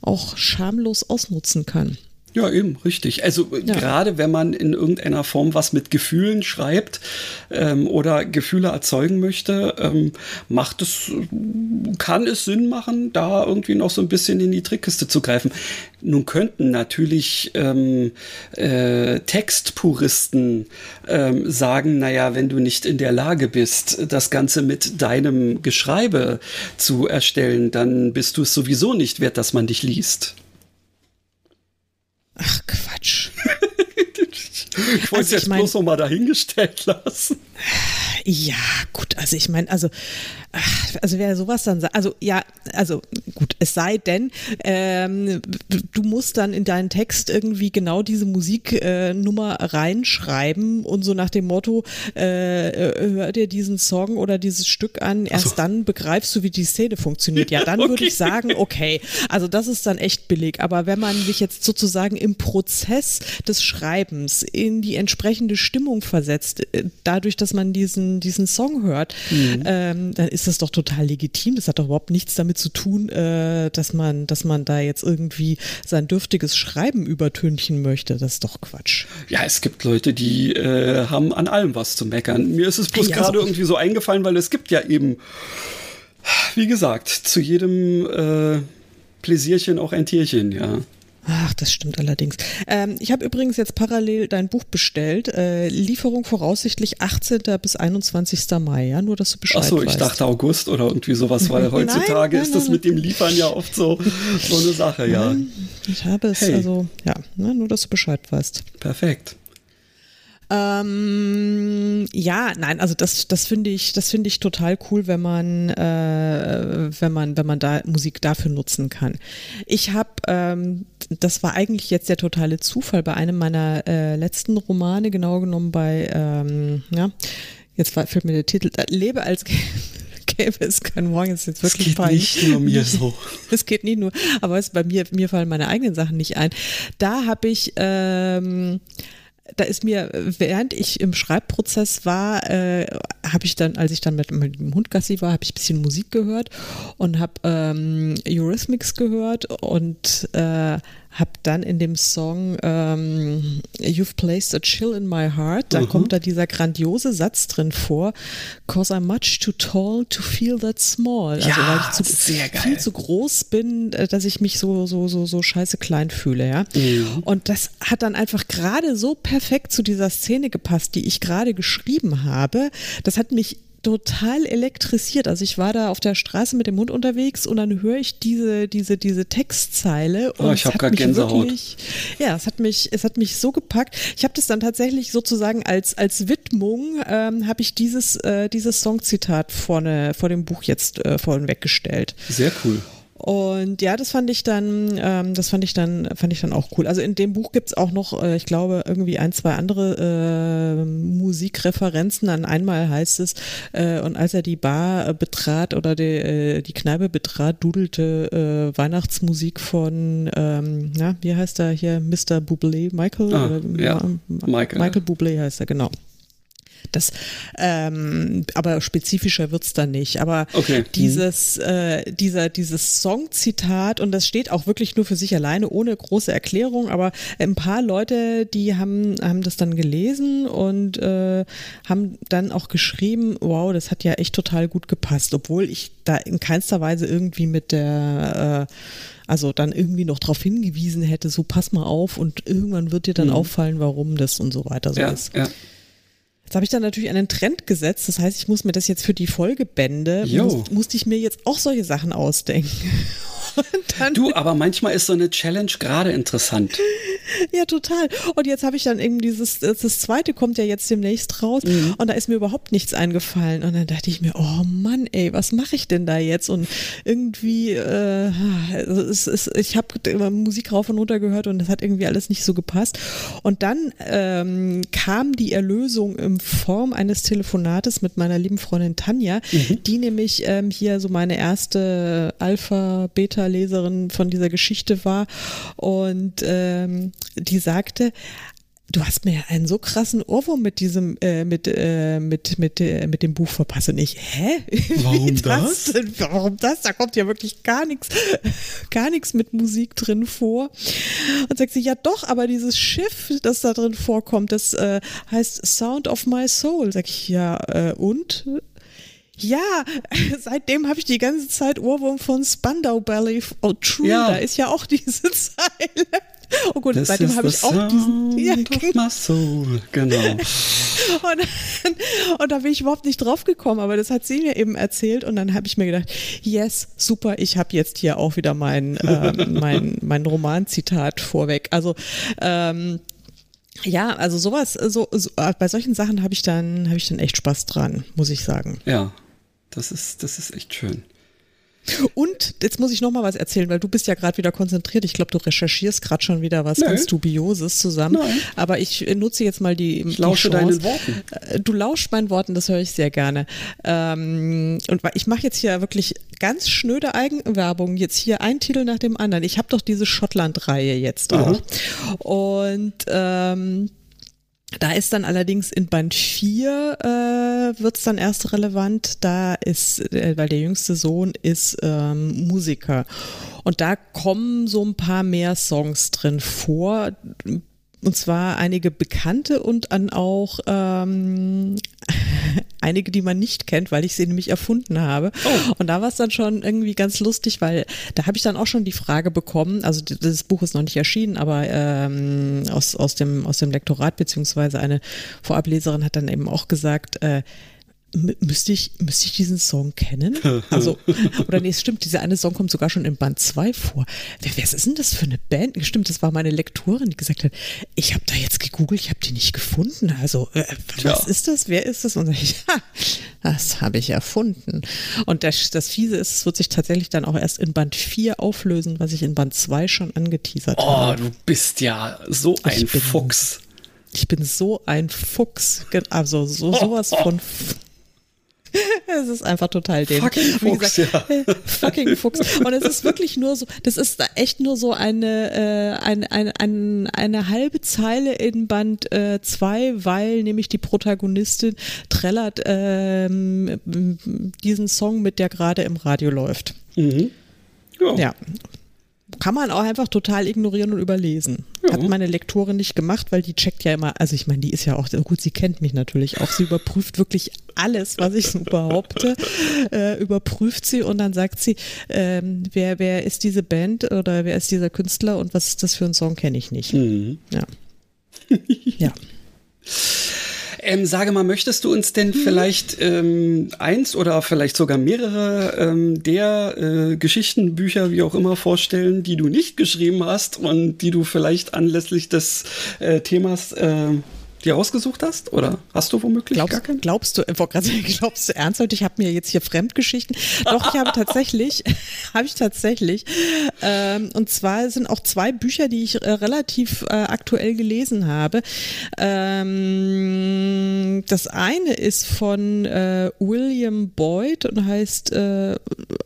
auch schamlos ausnutzen kann. Ja, eben, richtig. Also ja. gerade wenn man in irgendeiner Form was mit Gefühlen schreibt ähm, oder Gefühle erzeugen möchte, ähm, macht es, kann es Sinn machen, da irgendwie noch so ein bisschen in die Trickkiste zu greifen. Nun könnten natürlich ähm, äh, Textpuristen ähm, sagen, naja, wenn du nicht in der Lage bist, das Ganze mit deinem Geschreibe zu erstellen, dann bist du es sowieso nicht wert, dass man dich liest. Ach, Quatsch. Ich wollte also jetzt ich mein, bloß noch mal dahingestellt lassen. Ja, gut, also ich meine, also, also wer sowas dann sagt, also ja, also gut, es sei denn, ähm, du musst dann in deinen Text irgendwie genau diese Musiknummer äh, reinschreiben und so nach dem Motto, äh, hör dir diesen Song oder dieses Stück an, erst also. dann begreifst du, wie die Szene funktioniert. Ja, dann okay. würde ich sagen, okay, also das ist dann echt billig, aber wenn man sich jetzt sozusagen im Prozess des Schreibens in die entsprechende Stimmung versetzt, dadurch, dass man diesen, diesen Song hört, mhm. ähm, dann ist das doch total legitim. Das hat doch überhaupt nichts damit zu tun, äh, dass man, dass man da jetzt irgendwie sein dürftiges Schreiben übertünchen möchte. Das ist doch Quatsch. Ja, es gibt Leute, die äh, haben an allem was zu meckern. Mir ist es bloß ja, gerade so. irgendwie so eingefallen, weil es gibt ja eben, wie gesagt, zu jedem äh, Pläsierchen auch ein Tierchen, ja. Ach, das stimmt allerdings. Ähm, ich habe übrigens jetzt parallel dein Buch bestellt. Äh, Lieferung voraussichtlich achtzehnten bis einundzwanzigsten Mai, ja? Nur, dass du Bescheid weißt. Ach so, ich dachte August oder irgendwie sowas, weil heutzutage nein, nein, nein, ist das nein, mit dem Liefern ja oft so, so eine Sache, ja. Nein, ich habe es, hey. also, ja, ne, nur, dass du Bescheid weißt. Perfekt. Ähm, ja, nein, also das, das finde ich, das finde ich total cool, wenn man, äh, wenn man, wenn man da Musik dafür nutzen kann. Ich habe ähm, das war eigentlich jetzt der totale Zufall bei einem meiner äh, letzten Romane, genau genommen bei, ähm, ja, jetzt war, fällt mir der Titel, Lebe als gäbe es kein Morgen, ist jetzt wirklich peinlich. Es geht nicht nur mir so. Es geht nicht nur, aber es, bei mir, mir fallen meine eigenen Sachen nicht ein. Da habe ich, ähm, da ist mir, während ich im Schreibprozess war, äh, habe ich dann, als ich dann mit, mit dem Hund Gassi war, habe ich ein bisschen Musik gehört und habe ähm, Eurythmics gehört und äh, habe dann in dem Song ähm, You've Placed a Chill in My Heart, da mhm. kommt da dieser grandiose Satz drin vor, 'Cause I'm much too tall to feel that small. Also ja, weil ich zu, sehr geil. viel zu groß bin, dass ich mich so, so, so, so scheiße klein fühle. Ja? Mhm. Und das hat dann einfach gerade so perfekt zu dieser Szene gepasst, die ich gerade geschrieben habe. Das hat mich total elektrisiert. Also ich war da auf der Straße mit dem Hund unterwegs und dann höre ich diese, diese, diese Textzeile und oh, ich habe gerade Gänsehaut. Wirklich, ja, es hat mich, es hat mich so gepackt. Ich habe das dann tatsächlich sozusagen als, als Widmung ähm, habe ich dieses, äh, dieses Songzitat vorne, vor dem Buch jetzt äh, vorne weggestellt. Sehr cool. Und ja, das fand ich dann, ähm, das fand ich dann, fand ich dann auch cool. Also in dem Buch gibt's auch noch, äh, ich glaube, irgendwie ein, zwei andere äh, Musikreferenzen. An einmal heißt es, äh, und als er die Bar äh, betrat oder die, äh, die Kneipe betrat, dudelte äh, Weihnachtsmusik von, ähm, na, wie heißt er hier, Mister Bublé, Michael? Ah, oder, ja, Ma- Michael. Michael Bublé heißt er, genau. Das, ähm, aber spezifischer wird's dann nicht. Aber okay. dieses, äh, dieser, dieses Songzitat, und das steht auch wirklich nur für sich alleine, ohne große Erklärung, aber ein paar Leute, die haben, haben das dann gelesen und äh, haben dann auch geschrieben, wow, das hat ja echt total gut gepasst, obwohl ich da in keinster Weise irgendwie mit der, äh, also dann irgendwie noch darauf hingewiesen hätte, so pass mal auf und irgendwann wird dir dann mhm. auffallen, warum das und so weiter so ja, ist. Ja. Jetzt habe ich dann natürlich einen Trend gesetzt, das heißt, ich muss mir das jetzt für die Folgebände, muss, musste ich mir jetzt auch solche Sachen ausdenken. Du, aber manchmal ist so eine Challenge gerade interessant. Ja, total. Und jetzt habe ich dann eben dieses, das zweite kommt ja jetzt demnächst raus mhm. und da ist mir überhaupt nichts eingefallen. Und dann dachte ich mir, oh Mann, ey, was mache ich denn da jetzt? Und irgendwie, äh, es, es, ich habe Musik rauf und runter gehört und das hat irgendwie alles nicht so gepasst. Und dann ähm, kam die Erlösung in Form eines Telefonates mit meiner lieben Freundin Tanja, mhm. die nämlich ähm, hier so meine erste Alpha, Beta, Leserin von dieser Geschichte war und ähm, die sagte, du hast mir einen so krassen Ohrwurm mit diesem, äh, mit, äh, mit, mit, äh, mit dem Buch verpasst und ich, hä? Warum das? das? Warum das? Da kommt ja wirklich gar nichts, gar nichts mit Musik drin vor. Und sagt sie, ja doch, aber dieses Schiff, das da drin vorkommt, das äh, heißt Sound of My Soul. Sag ich, ja äh, und? Ja, seitdem habe ich die ganze Zeit Ohrwurm von Spandau Ballet. Oh, True, ja. Da ist ja auch diese Zeile. Oh gut, This seitdem habe ich auch diesen. Ja, Soul. Genau. und, und da bin ich überhaupt nicht drauf gekommen, aber das hat sie mir eben erzählt und dann habe ich mir gedacht, yes, super, ich habe jetzt hier auch wieder mein, äh, mein, mein Romanzitat vorweg. Also, ähm, ja, also sowas, so, so bei solchen Sachen habe ich dann, habe ich dann echt Spaß dran, muss ich sagen. Ja, das ist, das ist echt schön. Und jetzt muss ich noch mal was erzählen, weil du bist ja gerade wieder konzentriert. Ich glaube, du recherchierst gerade schon wieder was Nein. ganz Dubioses zusammen. Nein. Aber ich nutze jetzt mal die Ich lausche die deinen Worten. Du lauschst meinen Worten, das höre ich sehr gerne. Ähm, und ich mache jetzt hier wirklich ganz schnöde Eigenwerbung. Jetzt hier ein Titel nach dem anderen. Ich habe doch diese Schottland-Reihe jetzt auch. Aha. Und ähm, da ist dann allerdings in Band vier äh, wird es dann erst relevant, da ist, äh, weil der jüngste Sohn ist ähm, Musiker und da kommen so ein paar mehr Songs drin vor und zwar einige bekannte und dann auch ähm, einige, die man nicht kennt, weil ich sie nämlich erfunden habe. Oh. Und da war es dann schon irgendwie ganz lustig, weil da habe ich dann auch schon die Frage bekommen, also das Buch ist noch nicht erschienen, aber ähm, aus, aus, dem, aus dem Lektorat beziehungsweise eine Vorableserin hat dann eben auch gesagt, äh, M- müsste ich, müsste ich diesen Song kennen? Also, oder nee, es stimmt, dieser eine Song kommt sogar schon in Band zwei vor. Wer, wer ist denn das für eine Band? Stimmt, das war meine Lektorin, die gesagt hat, ich habe da jetzt gegoogelt, ich habe die nicht gefunden. Also, äh, was ist das? Wer ist das? Und ich, ha, das habe ich erfunden. Und das, das Fiese ist, es wird sich tatsächlich dann auch erst in Band vier auflösen, was ich in Band zwei schon angeteasert oh, habe. Oh, du bist ja so ein ich bin, Fuchs. Ich bin so ein Fuchs. Also, so, sowas oh, oh. von Fuchs. Es ist einfach total dämlich. Fucking Fuchs, gesagt, ja. Fucking Fuchs. Und es ist wirklich nur so, das ist echt nur so eine, äh, eine, eine, eine, eine halbe Zeile in Band zwei, äh, weil nämlich die Protagonistin trällert ähm, diesen Song mit, der gerade im Radio läuft. Mhm. Ja. ja. Kann man auch einfach total ignorieren und überlesen. Ja. Hat meine Lektorin nicht gemacht, weil die checkt ja immer, also ich meine, die ist ja auch, gut, sie kennt mich natürlich auch, sie überprüft wirklich alles, was ich so behaupte, äh, überprüft sie und dann sagt sie, ähm, wer, wer ist diese Band oder wer ist dieser Künstler und was ist das für ein Song, kenne ich nicht. Mhm. Ja. ja. Ähm, sage mal, möchtest du uns denn vielleicht ähm, eins oder vielleicht sogar mehrere ähm, der äh, Geschichten, Bücher, wie auch immer, vorstellen, die du nicht geschrieben hast und die du vielleicht anlässlich des äh, Themas äh, dir ausgesucht hast? Oder hast du womöglich glaubst, gar keinen? Glaubst du, glaubst du ernsthaft, ich habe mir jetzt hier Fremdgeschichten? Doch, ich habe tatsächlich, habe ich tatsächlich. Ähm, und zwar sind auch zwei Bücher, die ich äh, relativ äh, aktuell gelesen habe. Ähm, das eine ist von äh, William Boyd und heißt, äh,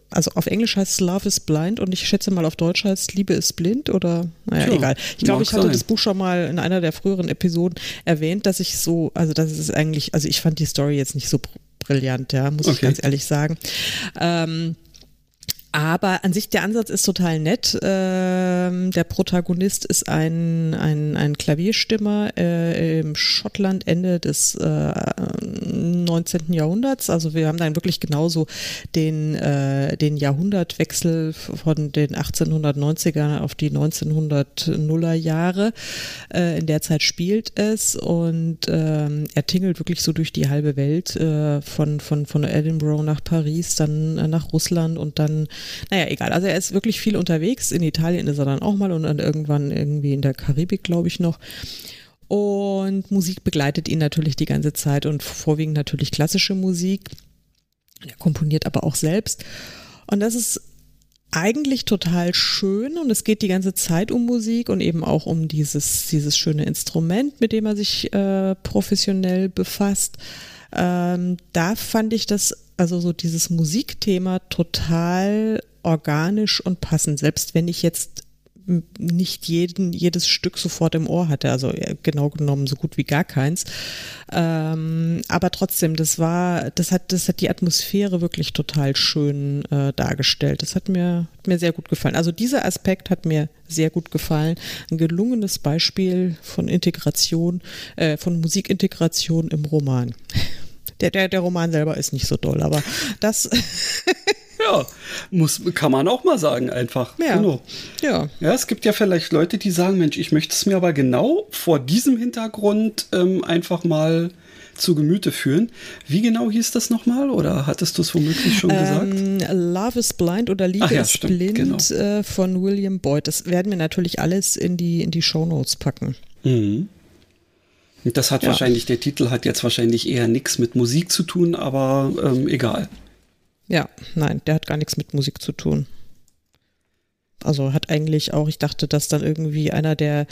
also auf Englisch heißt es Love is Blind und ich schätze mal auf Deutsch heißt Liebe ist blind oder, naja, ja, egal. Ich glaube, ich hatte sein. das Buch schon mal in einer der früheren Episoden erwähnt. Dass ich so, also das ist eigentlich, also ich fand die Story jetzt nicht so brillant, ja, muss okay. ich ganz ehrlich sagen. Ähm, aber an sich der Ansatz ist total nett. Ähm, der Protagonist ist ein, ein, ein Klavierstimmer äh, im Schottland Ende des äh, neunzehnten. Jahrhunderts. Also wir haben dann wirklich genauso den, äh, den Jahrhundertwechsel von den achtzehnhundertneunzigern auf die neunzehnhundertnuller Jahre. Äh, in der Zeit spielt es und ähm, er tingelt wirklich so durch die halbe Welt äh, von, von, von Edinburgh nach Paris, dann äh, nach Russland und dann naja, egal. Also er ist wirklich viel unterwegs. In Italien ist er dann auch mal und dann irgendwann irgendwie in der Karibik, glaube ich, noch. Und Musik begleitet ihn natürlich die ganze Zeit und vorwiegend natürlich klassische Musik. Er komponiert aber auch selbst. Und das ist eigentlich total schön und es geht die ganze Zeit um Musik und eben auch um dieses, dieses schöne Instrument, mit dem er sich äh, professionell befasst. Ähm, da fand ich das also so dieses Musikthema total organisch und passend, selbst wenn ich jetzt nicht jeden, jedes Stück sofort im Ohr hatte, also genau genommen so gut wie gar keins, ähm, aber trotzdem, das war, das hat, das hat die Atmosphäre wirklich total schön äh, dargestellt, das hat mir, hat mir sehr gut gefallen, also dieser Aspekt hat mir sehr gut gefallen, ein gelungenes Beispiel von Integration, äh, von Musikintegration im Roman. Der, der, der Roman selber ist nicht so doll, aber das ja, muss, kann man auch mal sagen einfach. Ja. Genau. Ja. Ja, es gibt ja vielleicht Leute, die sagen, Mensch, ich möchte es mir aber genau vor diesem Hintergrund ähm, einfach mal zu Gemüte führen. Wie genau hieß das nochmal? Oder hattest du es womöglich schon ähm, gesagt? Love is Blind oder Liebe Ach ja, ist stimmt, blind genau. äh, von William Boyd. Das werden wir natürlich alles in die, in die Shownotes packen. Mhm. Das hat ja. wahrscheinlich, der Titel hat jetzt wahrscheinlich eher nichts mit Musik zu tun, aber ähm, egal. Ja, nein, der hat gar nichts mit Musik zu tun. Also hat eigentlich auch, ich dachte, dass dann irgendwie einer der,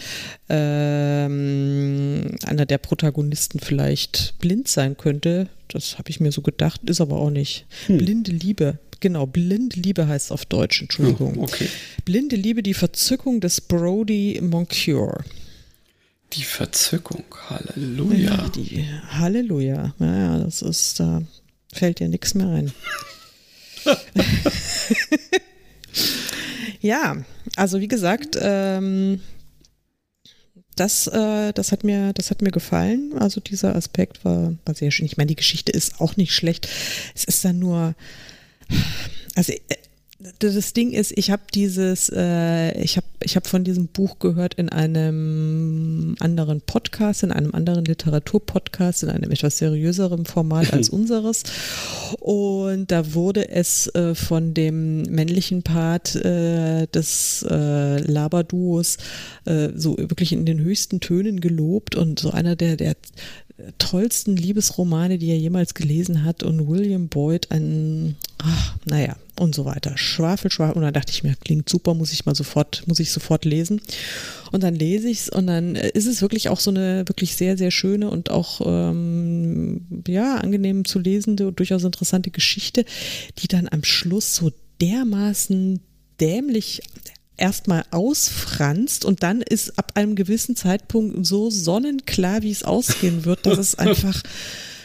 ähm, einer der Protagonisten vielleicht blind sein könnte. Das habe ich mir so gedacht, ist aber auch nicht. Hm. Blinde Liebe. Genau, Blinde Liebe heißt es auf Deutsch, Entschuldigung. Oh, okay. Blinde Liebe, die Verzückung des Brodie Moncure. Die Verzückung, Halleluja. Ja, die, Halleluja, naja, das ist, da fällt dir nichts mehr ein. Ja, also wie gesagt, ähm, das, äh, das, hat mir, das hat mir gefallen, also dieser Aspekt war, war sehr schön. Ich meine, die Geschichte ist auch nicht schlecht, es ist dann nur, also das Ding ist, ich habe dieses, äh, ich habe ich hab von diesem Buch gehört in einem anderen Podcast, in einem anderen Literaturpodcast, in einem etwas seriöseren Format als unseres. Und da wurde es äh, von dem männlichen Part äh, des äh, Laberduos äh, so wirklich in den höchsten Tönen gelobt und so einer der, der tollsten Liebesromane, die er jemals gelesen hat, und William Boyd, ein, ach, naja, und so weiter. Schwafel, Schwafel. Und dann dachte ich mir, klingt super, muss ich mal sofort, muss ich sofort lesen. Und dann lese ich es und dann ist es wirklich auch so eine wirklich sehr, sehr schöne und auch, ähm, ja, angenehm zu lesende und durchaus interessante Geschichte, die dann am Schluss so dermaßen dämlich erstmal ausfranst und dann ist ab einem gewissen Zeitpunkt so sonnenklar, wie es ausgehen wird, dass es einfach,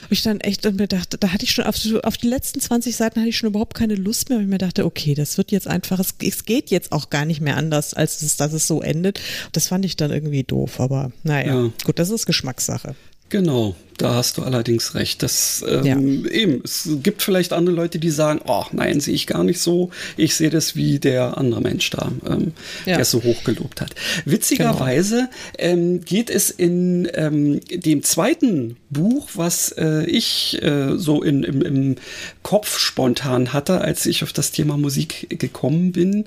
ich dann echt und mir dachte, da hatte ich schon auf, auf die letzten zwanzig Seiten hatte ich schon überhaupt keine Lust mehr, weil ich mir dachte, okay, das wird jetzt einfach, es, es geht jetzt auch gar nicht mehr anders, als es, dass es so endet. Das fand ich dann irgendwie doof, aber naja, ja. Gut, das ist Geschmackssache. Genau, da hast du allerdings recht. Das, ähm, ja. Eben, es gibt vielleicht andere Leute, die sagen, oh nein, sehe ich gar nicht so. Ich sehe das wie der andere Mensch da, ähm, ja. der es so hoch gelobt hat. Witzigerweise genau. ähm, geht es in ähm, dem zweiten Buch, was äh, ich äh, so in, im, im Kopf spontan hatte, als ich auf das Thema Musik gekommen bin,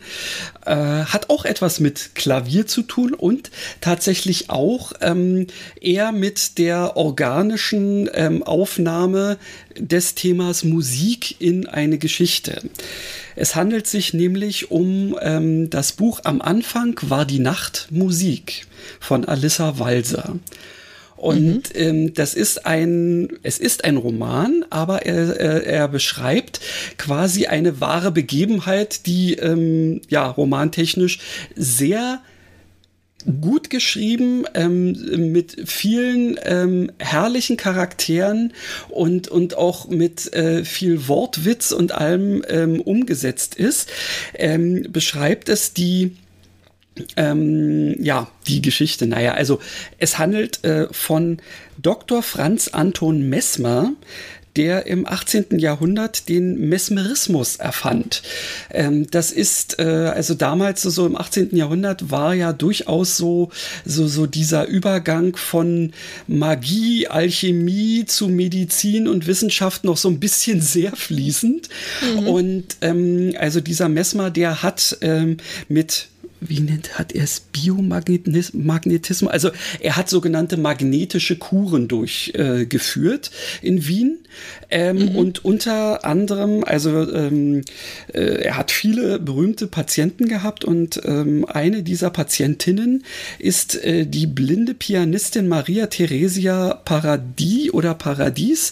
äh, hat auch etwas mit Klavier zu tun und tatsächlich auch ähm, eher mit der organischen ähm, Aufnahme des Themas Musik in eine Geschichte. Es handelt sich nämlich um ähm, das Buch Am Anfang war die Nacht Musik von Alissa Walser. Und mhm. ähm, das ist ein, es ist ein Roman, aber er, er beschreibt quasi eine wahre Begebenheit, die ähm, ja romantechnisch sehr gut geschrieben, ähm, mit vielen ähm, herrlichen Charakteren und, und auch mit äh, viel Wortwitz und allem ähm, umgesetzt ist, ähm, beschreibt es die, ähm, ja, die Geschichte. Naja, also es handelt äh, von Doktor Franz Anton Messmer, der im achtzehnten Jahrhundert den Mesmerismus erfand. Ähm, das ist, äh, also damals so, so im achtzehnten Jahrhundert war ja durchaus so, so, so dieser Übergang von Magie, Alchemie zu Medizin und Wissenschaft noch so ein bisschen sehr fließend. Mhm. Und ähm, also dieser Messmer, der hat ähm, mit Wie nennt, hat er es? Biomagnetismus? Also er hat sogenannte magnetische Kuren durchgeführt äh, in Wien. Ähm, mhm. Und unter anderem, also ähm, äh, er hat viele berühmte Patienten gehabt und ähm, eine dieser Patientinnen ist äh, die blinde Pianistin Maria Theresia Paradis oder Paradis.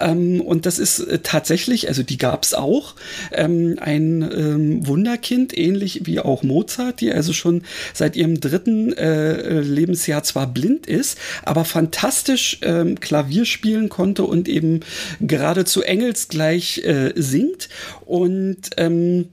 Ähm, und das ist äh, tatsächlich, also die gab es auch, ähm, ein ähm, Wunderkind, ähnlich wie auch Mozart, die also schon seit ihrem dritten äh, Lebensjahr zwar blind ist, aber fantastisch ähm, Klavier spielen konnte und eben geradezu engelsgleich äh, singt. Und ähm,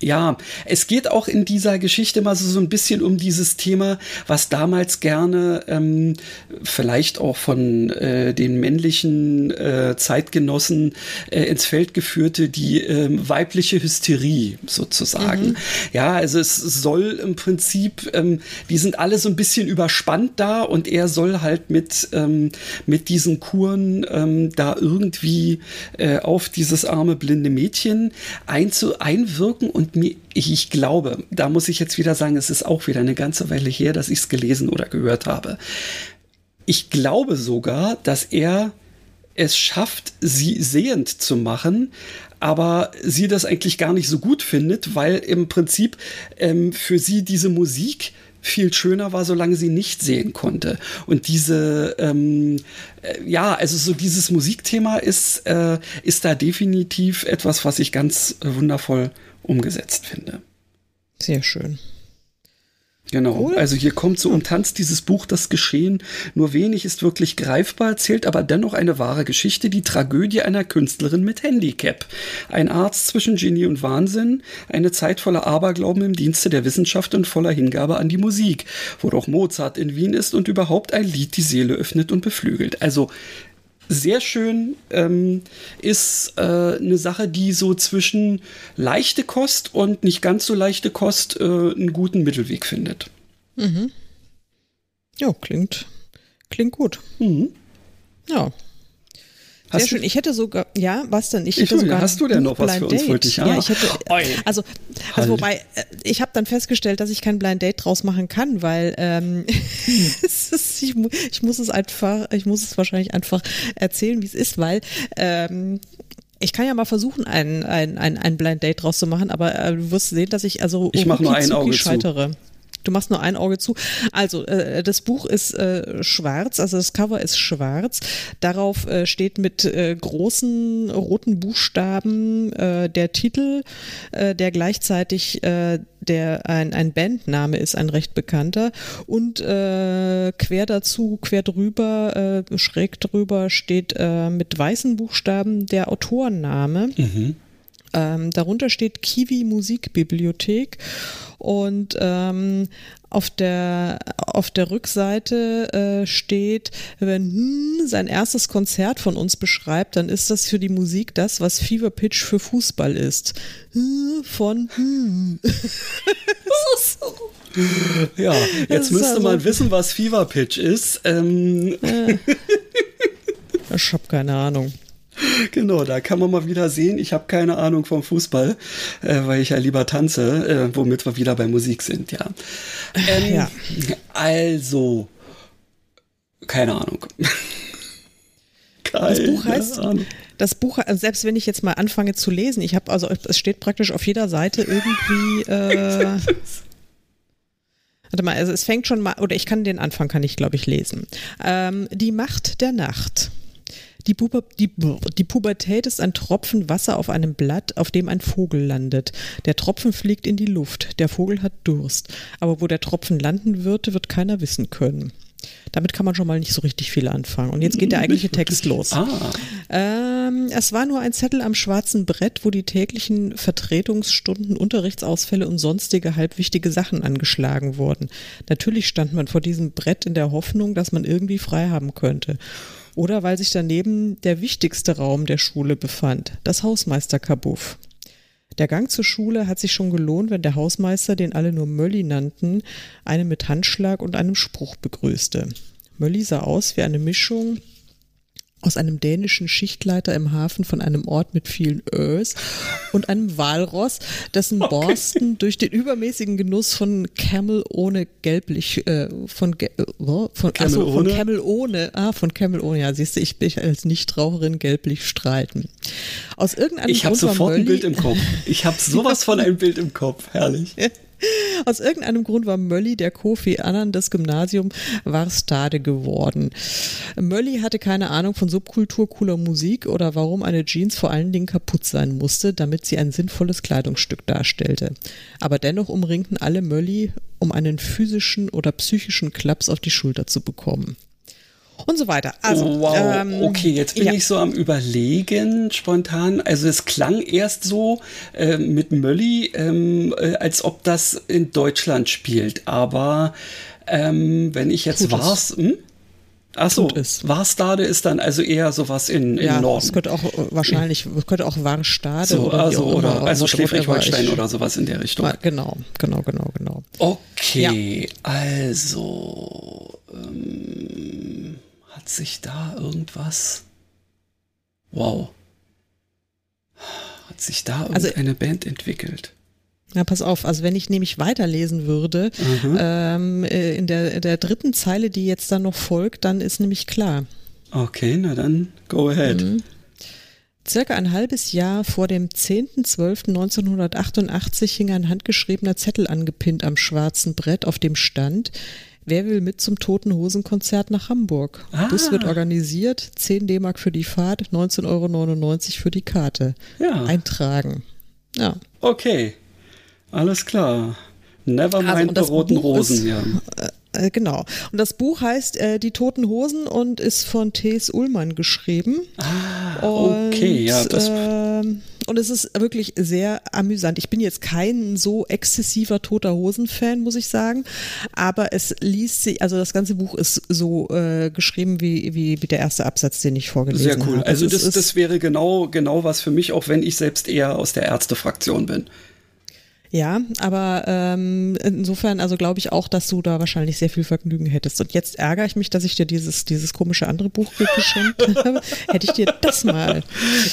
ja, es geht auch in dieser Geschichte mal so, so ein bisschen um dieses Thema, was damals gerne ähm, vielleicht auch von äh, den männlichen äh, Zeitgenossen äh, ins Feld geführte, die äh, weibliche Hysterie sozusagen. Mhm. Ja, also es soll im Prinzip, ähm, die sind alle so ein bisschen überspannt da und er soll halt mit, ähm, mit diesen Kuren ähm, da irgendwie äh, auf dieses arme blinde Mädchen einzu- einwirken und mir, ich glaube, da muss ich jetzt wieder sagen, es ist auch wieder eine ganze Weile her, dass ich es gelesen oder gehört habe. Ich glaube sogar, dass er es schafft, sie sehend zu machen, aber sie das eigentlich gar nicht so gut findet, weil im Prinzip ähm, für sie diese Musik viel schöner war, solange sie nicht sehen konnte. Und diese, ähm, äh, ja, also so dieses Musikthema ist, äh, ist da definitiv etwas, was ich ganz äh, wundervoll umgesetzt finde. Sehr schön. Genau, cool. Also hier kommt so umtanzt dieses Buch das Geschehen. Nur wenig ist wirklich greifbar, erzählt aber dennoch eine wahre Geschichte, die Tragödie einer Künstlerin mit Handicap. Ein Arzt zwischen Genie und Wahnsinn, eine Zeit voller Aberglauben im Dienste der Wissenschaft und voller Hingabe an die Musik, wo doch Mozart in Wien ist und überhaupt ein Lied die Seele öffnet und beflügelt. Also sehr schön ähm, ist äh, eine Sache, die so zwischen leichte Kost und nicht ganz so leichte Kost äh, einen guten Mittelweg findet. Mhm. Ja, klingt, klingt gut. Mhm. Ja. Sehr schön. Ich hätte sogar, ja, was denn? Ich hätte sogar hast du denn noch was für uns wirklich? Ja, ja, ich hätte, also, also wobei, ich habe dann festgestellt, dass ich kein Blind Date draus machen kann, weil ähm, es ist, ich, ich muss es einfach, ich muss es wahrscheinlich einfach erzählen, wie es ist, weil ähm, ich kann ja mal versuchen, ein, ein, ein, ein Blind Date draus zu machen, aber äh, du wirst sehen, dass ich also ich mach nur ein Auge scheitere. Zu. Du machst nur ein Auge zu. Also äh, das Buch ist äh, schwarz, also das Cover ist schwarz. Darauf äh, steht mit äh, großen roten Buchstaben äh, der Titel, äh, der gleichzeitig äh, der ein, ein Bandname ist, ein recht bekannter. Und äh, quer dazu, quer drüber, äh, schräg drüber steht äh, mit weißen Buchstaben der Autorenname. Mhm. Ähm, darunter steht Kiwi Musikbibliothek und ähm, auf der auf der Rückseite äh, steht, wenn hm, sein erstes Konzert von uns beschreibt, dann ist das für die Musik das, was Fever Pitch für Fußball ist. Hm, von hm. Ja, jetzt müsste also man wissen, was Fever Pitch ist. Ähm. Äh, ich habe keine Ahnung. Genau, da kann man mal wieder sehen, ich habe keine Ahnung vom Fußball, äh, weil ich ja lieber tanze, äh, womit wir wieder bei Musik sind, ja. Ähm, ja. Also, keine Ahnung. Keine das Buch heißt, Ahnung. Das Buch, selbst wenn ich jetzt mal anfange zu lesen, ich habe also, es steht praktisch auf jeder Seite irgendwie, äh, warte mal, also es fängt schon mal, oder ich kann den Anfang, kann ich glaube ich lesen. Ähm, die Macht der Nacht. Die, Puber, die, die Pubertät ist ein Tropfen Wasser auf einem Blatt, auf dem ein Vogel landet. Der Tropfen fliegt in die Luft. Der Vogel hat Durst. Aber wo der Tropfen landen würde, wird keiner wissen können. Damit kann man schon mal nicht so richtig viel anfangen. Und jetzt geht der eigentliche Text los. Ah. Ähm, es war nur ein Zettel am schwarzen Brett, wo die täglichen Vertretungsstunden, Unterrichtsausfälle und sonstige halbwichtige Sachen angeschlagen wurden. Natürlich stand man vor diesem Brett in der Hoffnung, dass man irgendwie frei haben könnte. Oder weil sich daneben der wichtigste Raum der Schule befand, das Hausmeisterkabuff. Der Gang zur Schule hat sich schon gelohnt, wenn der Hausmeister, den alle nur Mölli nannten, einen mit Handschlag und einem Spruch begrüßte. Mölli sah aus wie eine Mischung aus einem dänischen Schichtleiter im Hafen von einem Ort mit vielen Ös und einem Walross, dessen okay. Borsten durch den übermäßigen Genuss von Camel ohne gelblich, äh, von, ge- von, von, Camel achso, von ohne? Camel ohne, ah, von Camel ohne, ja, siehst du, ich bin als Nichtraucherin gelblich strahlten. Aus irgendeinem Ich habe sofort Mölli, ein Bild im Kopf. Ich habe sowas von ein Bild im Kopf, herrlich. Aus irgendeinem Grund war Mölli, der Kofi Annan des Gymnasium Warstade geworden. Mölli hatte keine Ahnung von Subkultur, cooler Musik oder warum eine Jeans vor allen Dingen kaputt sein musste, damit sie ein sinnvolles Kleidungsstück darstellte. Aber dennoch umringten alle Mölli, um einen physischen oder psychischen Klaps auf die Schulter zu bekommen. Und so weiter. Also, oh, wow, ähm, okay, jetzt bin ja. ich so am Überlegen spontan. Also es klang erst so äh, mit Mölli, ähm, äh, als ob das in Deutschland spielt. Aber ähm, wenn ich jetzt Tut war's... Hm? Achso, Warstade ist dann also eher sowas in, in ja, Norden. Das könnte auch wahrscheinlich, könnte auch Warstade so, oder, also, auch oder also Schleswig-Holstein oder sowas in der Richtung. Genau, genau, genau, genau. Okay, ja. also ähm, hat sich da irgendwas? Wow. Hat sich da irgendeine also, Band entwickelt? Ja, pass auf, also wenn ich nämlich weiterlesen würde, mhm. ähm, in der, in der dritten Zeile, die jetzt dann noch folgt, dann ist nämlich klar. Okay, na dann, go ahead. Mhm. Circa ein halbes Jahr vor dem zehnten zwölften neunzehnhundertachtundachtzig hing ein handgeschriebener Zettel angepinnt am schwarzen Brett, auf dem stand: Wer will mit zum Toten Hosen Konzert nach Hamburg? Ah. Bus wird organisiert, zehn D-Mark für die Fahrt, neunzehn Euro neunundneunzig für die Karte. Ja. Eintragen. Ja. Okay. Alles klar. Never mind also, die roten Buch Rosen. Ist, ja. äh, genau. Und das Buch heißt äh, Die Toten Hosen und ist von T S Ullmann geschrieben. Ah, und, okay. Ja, das... Äh, und es ist wirklich sehr amüsant. Ich bin jetzt kein so exzessiver Toter Hosen-Fan, muss ich sagen, aber es liest sich, also das ganze Buch ist so äh, geschrieben wie, wie, wie der erste Absatz, den ich vorgelesen habe. Sehr cool. Habe. Also das, das wäre genau, genau was für mich, auch wenn ich selbst eher aus der Ärztefraktion bin. Ja, aber ähm, insofern, also glaube ich auch, dass du da wahrscheinlich sehr viel Vergnügen hättest. Und jetzt ärgere ich mich, dass ich dir dieses, dieses komische andere Buch geschenkt habe. Hätte ich dir das mal.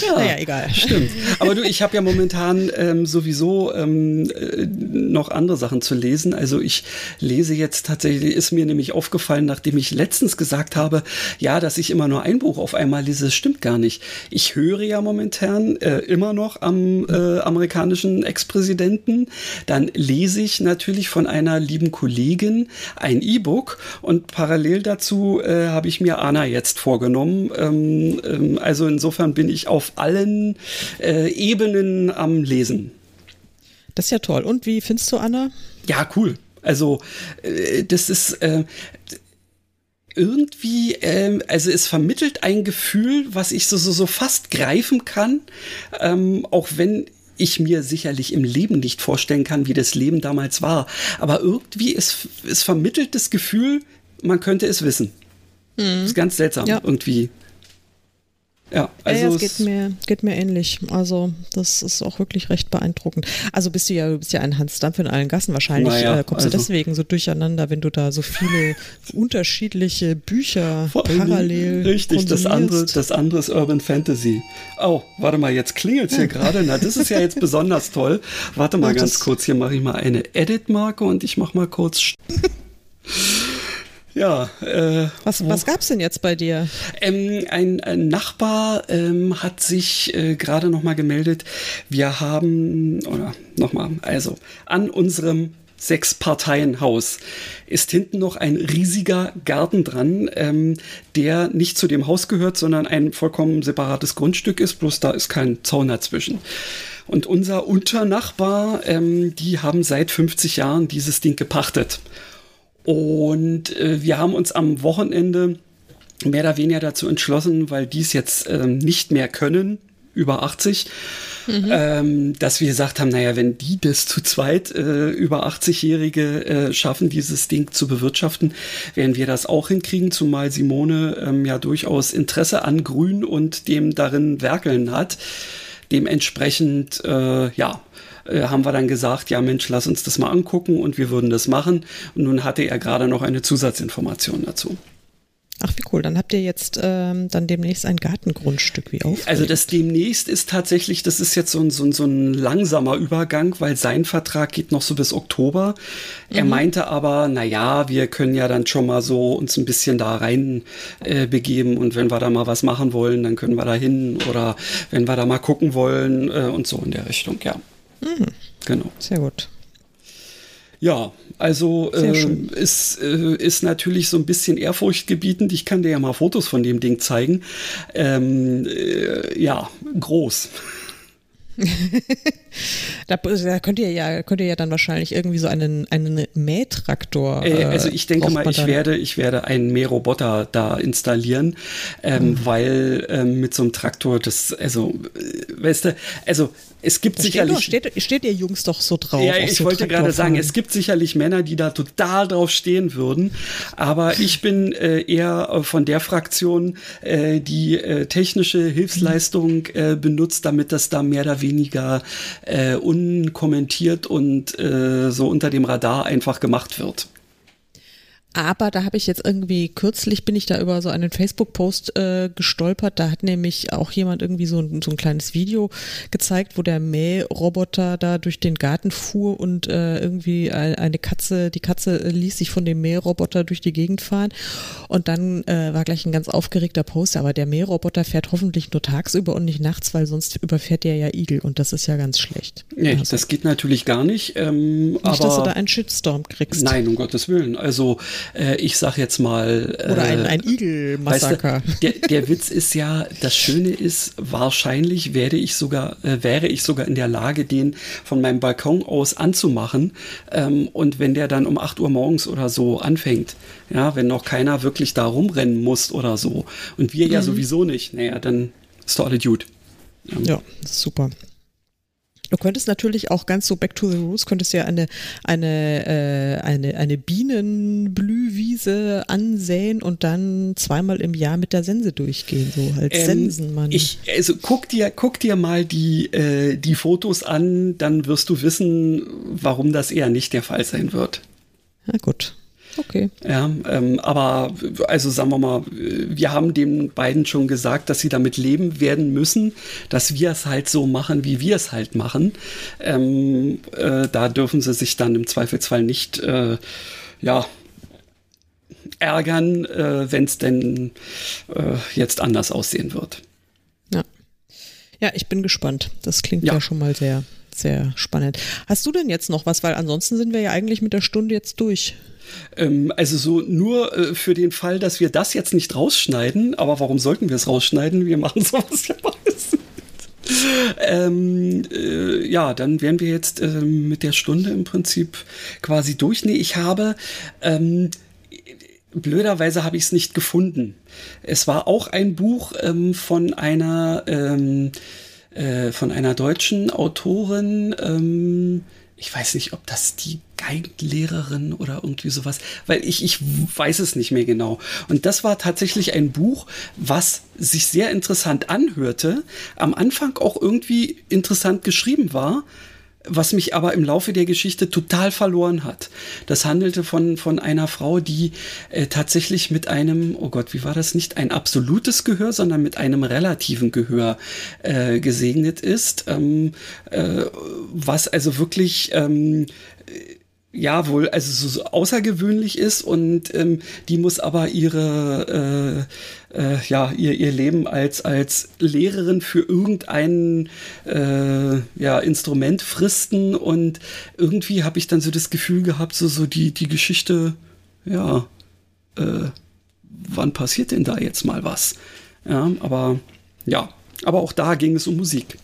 Ja, naja, egal. Stimmt. Aber du, ich habe ja momentan ähm, sowieso ähm, äh, noch andere Sachen zu lesen. Also ich lese jetzt tatsächlich, ist mir nämlich aufgefallen, nachdem ich letztens gesagt habe, ja, dass ich immer nur ein Buch auf einmal lese, das stimmt gar nicht. Ich höre ja momentan äh, immer noch am äh, amerikanischen Ex-Präsidenten. Dann lese ich natürlich von einer lieben Kollegin ein E-Book und parallel dazu äh, habe ich mir Anna jetzt vorgenommen. Ähm, ähm, also insofern bin ich auf allen äh, Ebenen am Lesen. Das ist ja toll. Und wie findest du Anna? Ja, cool. Also äh, das ist... Äh, Irgendwie, ähm, also es vermittelt ein Gefühl, was ich so, so, so fast greifen kann, ähm, auch wenn ich mir sicherlich im Leben nicht vorstellen kann, wie das Leben damals war. Aber irgendwie ist es vermittelt das Gefühl, man könnte es wissen. Mhm. Das ist ganz seltsam, ja. Irgendwie. Ja, also ja, es geht mir, geht mir ähnlich. Also das ist auch wirklich recht beeindruckend. Also bist du ja, du bist ja ein Hans Dampf in allen Gassen. Wahrscheinlich naja, äh, kommst also. du deswegen so durcheinander, wenn du da so viele unterschiedliche Bücher Vor parallel Richtig, das andere, das andere ist Urban Fantasy. Oh, warte mal, jetzt klingelt es hier ja. gerade. Na, das ist ja jetzt besonders toll. Warte mal ja, ganz kurz, hier mache ich mal eine Edit-Marke und ich mache mal kurz... Ja. Äh, was was gab's denn jetzt bei dir? Ähm, ein, ein Nachbar ähm, hat sich äh, gerade noch mal gemeldet. Wir haben, oder noch mal, also an unserem Sechs-Parteien-Haus ist hinten noch ein riesiger Garten dran, ähm, der nicht zu dem Haus gehört, sondern ein vollkommen separates Grundstück ist, bloß da ist kein Zaun dazwischen. Und unser Unternachbar, ähm, die haben seit fünfzig Jahren dieses Ding gepachtet. Und äh, wir haben uns am Wochenende mehr oder weniger dazu entschlossen, weil die es jetzt äh, nicht mehr können, über achtzig, mhm. ähm, dass wir gesagt haben, naja, wenn die das zu zweit, äh, über achtzig-Jährige äh, schaffen, dieses Ding zu bewirtschaften, werden wir das auch hinkriegen, zumal Simone ähm, ja durchaus Interesse an Grün und dem darin werkeln hat. Dementsprechend, äh, ja, haben wir dann gesagt, ja Mensch, lass uns das mal angucken und wir würden das machen. Und nun hatte er gerade noch eine Zusatzinformation dazu. Ach, wie cool. Dann habt ihr jetzt ähm, dann demnächst ein Gartengrundstück. Wie aufregend. Also das demnächst ist tatsächlich, das ist jetzt so ein, so ein, so ein langsamer Übergang, weil sein Vertrag geht noch so bis Oktober. Mhm. Er meinte aber, naja, wir können ja dann schon mal so uns ein bisschen da rein äh, begeben und wenn wir da mal was machen wollen, dann können wir da hin oder wenn wir da mal gucken wollen äh, und so in der Richtung, ja. Mhm. Genau. Sehr gut. Ja, also äh, ist, äh, ist natürlich so ein bisschen ehrfurchtgebietend. Ich kann dir ja mal Fotos von dem Ding zeigen. Ähm, äh, ja, groß. da, da könnt ihr ja könnt ihr ja dann wahrscheinlich irgendwie so einen, einen Mähtraktor. Äh, also ich denke mal, ich werde, ich werde einen Mähroboter da installieren, ähm, mhm. weil ähm, mit so einem Traktor das, also äh, weißt du, also es gibt da sicherlich... Steht, doch, steht, steht ihr Jungs doch so drauf? Ja, ich so wollte gerade sagen, es gibt sicherlich Männer, die da total drauf stehen würden, aber ich bin äh, eher von der Fraktion, äh, die äh, technische Hilfsleistung äh, benutzt, damit das da mehr oder weniger äh, unkommentiert und äh, so unter dem Radar einfach gemacht wird. Aber da habe ich jetzt irgendwie, kürzlich bin ich da über so einen Facebook-Post äh, gestolpert, da hat nämlich auch jemand irgendwie so ein, so ein kleines Video gezeigt, wo der Mähroboter da durch den Garten fuhr und äh, irgendwie eine Katze, die Katze ließ sich von dem Mähroboter durch die Gegend fahren und dann äh, war gleich ein ganz aufgeregter Post, aber der Mähroboter fährt hoffentlich nur tagsüber und nicht nachts, weil sonst überfährt der ja Igel und das ist ja ganz schlecht. Nee, also, das geht natürlich gar nicht. Ähm, nicht, aber dass du da einen Shitstorm kriegst. Nein, um Gottes Willen, also ich sag jetzt mal... Oder ein, ein Igel-Massaker. Weißt du, der, der Witz ist ja, das Schöne ist, wahrscheinlich werde ich sogar, äh, wäre ich sogar in der Lage, den von meinem Balkon aus anzumachen. Ähm, und wenn der dann um acht Uhr morgens oder so anfängt, ja, wenn noch keiner wirklich da rumrennen muss oder so. Und wir ja mhm. sowieso nicht. Naja, dann ist doch alles gut. Ähm, ja, super. Du könntest natürlich auch ganz so back to the roots, könntest ja eine, eine, äh, eine, eine Bienenblühwiese ansäen und dann zweimal im Jahr mit der Sense durchgehen, so als ähm, Sensenmann. Ich, also guck dir, guck dir mal die, äh, die Fotos an, dann wirst du wissen, warum das eher nicht der Fall sein wird. Na gut. Okay. Ja, ähm, aber also sagen wir mal, wir haben den beiden schon gesagt, dass sie damit leben werden müssen, dass wir es halt so machen, wie wir es halt machen. Ähm, äh, da dürfen sie sich dann im Zweifelsfall nicht äh, ja, ärgern, äh, wenn es denn äh, jetzt anders aussehen wird. Ja. Ja, ich bin gespannt. Das klingt ja, ja schon mal sehr, sehr spannend. Hast du denn jetzt noch was? Weil ansonsten sind wir ja eigentlich mit der Stunde jetzt durch. Also so nur für den Fall, dass wir das jetzt nicht rausschneiden, aber warum sollten wir es rausschneiden? Wir machen sowas ja meistens. ähm, äh, ja, dann wären wir jetzt äh, mit der Stunde im Prinzip quasi durch. Nee, ich habe, ähm, blöderweise habe ich es nicht gefunden. Es war auch ein Buch ähm, von einer ähm, äh, von einer deutschen Autorin, ähm, ich weiß nicht, ob das die Geigenlehrerin oder irgendwie sowas, weil ich, ich weiß es nicht mehr genau. Und das war tatsächlich ein Buch, was sich sehr interessant anhörte, am Anfang auch irgendwie interessant geschrieben war, was mich aber im Laufe der Geschichte total verloren hat. Das handelte von, von einer Frau, die äh, tatsächlich mit einem, oh Gott, wie war das, nicht ein absolutes Gehör, sondern mit einem relativen Gehör äh, gesegnet ist, ähm, äh, was also wirklich ähm, ja wohl also so außergewöhnlich ist, und ähm, die muss aber ihre äh, äh, ja ihr ihr Leben als als Lehrerin für irgendein äh, ja Instrument fristen, und irgendwie habe ich dann so das Gefühl gehabt, so so die die Geschichte, ja äh, wann passiert denn da jetzt mal was, ja aber ja aber auch da ging es um Musik.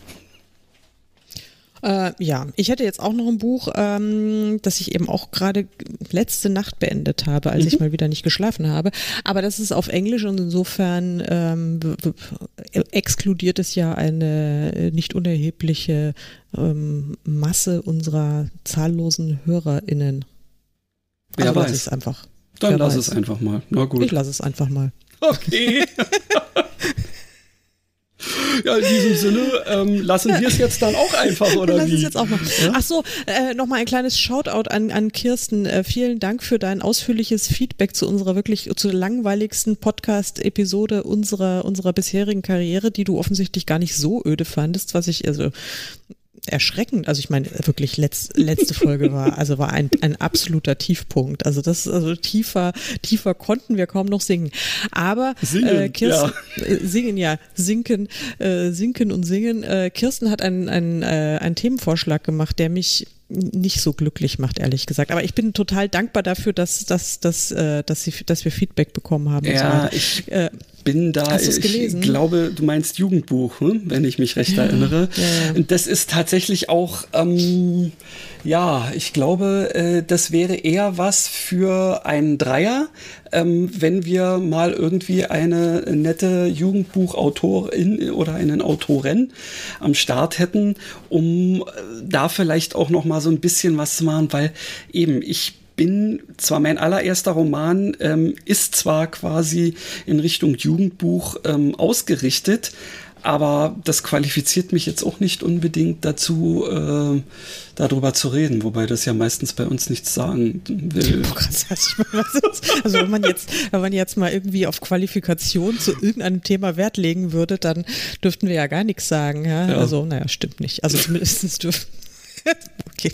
Äh, ja, ich hätte jetzt auch noch ein Buch, ähm, das ich eben auch gerade letzte Nacht beendet habe, als mhm. ich mal wieder nicht geschlafen habe. Aber das ist auf Englisch, und insofern ähm, exkludiert es ja eine nicht unerhebliche ähm, Masse unserer zahllosen HörerInnen. Also Wer weiß. Lass es einfach. Dann Wer lass weiß. es einfach mal. Na gut. Ich lasse es einfach mal. Okay. Ja, in diesem Sinne ähm, lassen wir es jetzt dann auch einfach, oder Lass wie? Es jetzt auch machen. Ja? Ach so, äh, nochmal ein kleines Shoutout an, an Kirsten. Äh, vielen Dank für dein ausführliches Feedback zu unserer wirklich, zu der langweiligsten Podcast-Episode unserer, unserer bisherigen Karriere, die du offensichtlich gar nicht so öde fandest, was ich, also erschreckend, also ich meine wirklich letzt, letzte Folge war, also war ein, ein absoluter Tiefpunkt, also das, also tiefer, tiefer konnten wir kaum noch singen, aber singen, äh, Kirsten, ja. Äh, singen, ja, sinken, äh, sinken und singen, äh, Kirsten hat einen, einen, äh, einen Themenvorschlag gemacht, der mich nicht so glücklich macht, ehrlich gesagt. Aber ich bin total dankbar dafür, dass, dass, dass, dass, dass, sie, dass wir Feedback bekommen haben. Ja, so. ich äh, bin da, hast du's gelesen? Ich glaube, du meinst Jugendbuch, hm? Wenn ich mich recht ja, erinnere. Ja, ja. Das ist tatsächlich auch, ähm, ja, ich glaube, äh, das wäre eher was für einen Dreier, ähm, wenn wir mal irgendwie eine nette Jugendbuchautorin oder einen Autorin am Start hätten, um da vielleicht auch noch mal so ein bisschen was zu machen, weil eben ich bin zwar, mein allererster Roman ähm, ist zwar quasi in Richtung Jugendbuch ähm, ausgerichtet, aber das qualifiziert mich jetzt auch nicht unbedingt dazu, äh, darüber zu reden, wobei das ja meistens bei uns nichts sagen will. Also wenn man jetzt, wenn man jetzt mal irgendwie auf Qualifikation zu irgendeinem Thema Wert legen würde, dann dürften wir ja gar nichts sagen. Ja? Ja. Also naja, stimmt nicht. Also zumindest dürfen Okay.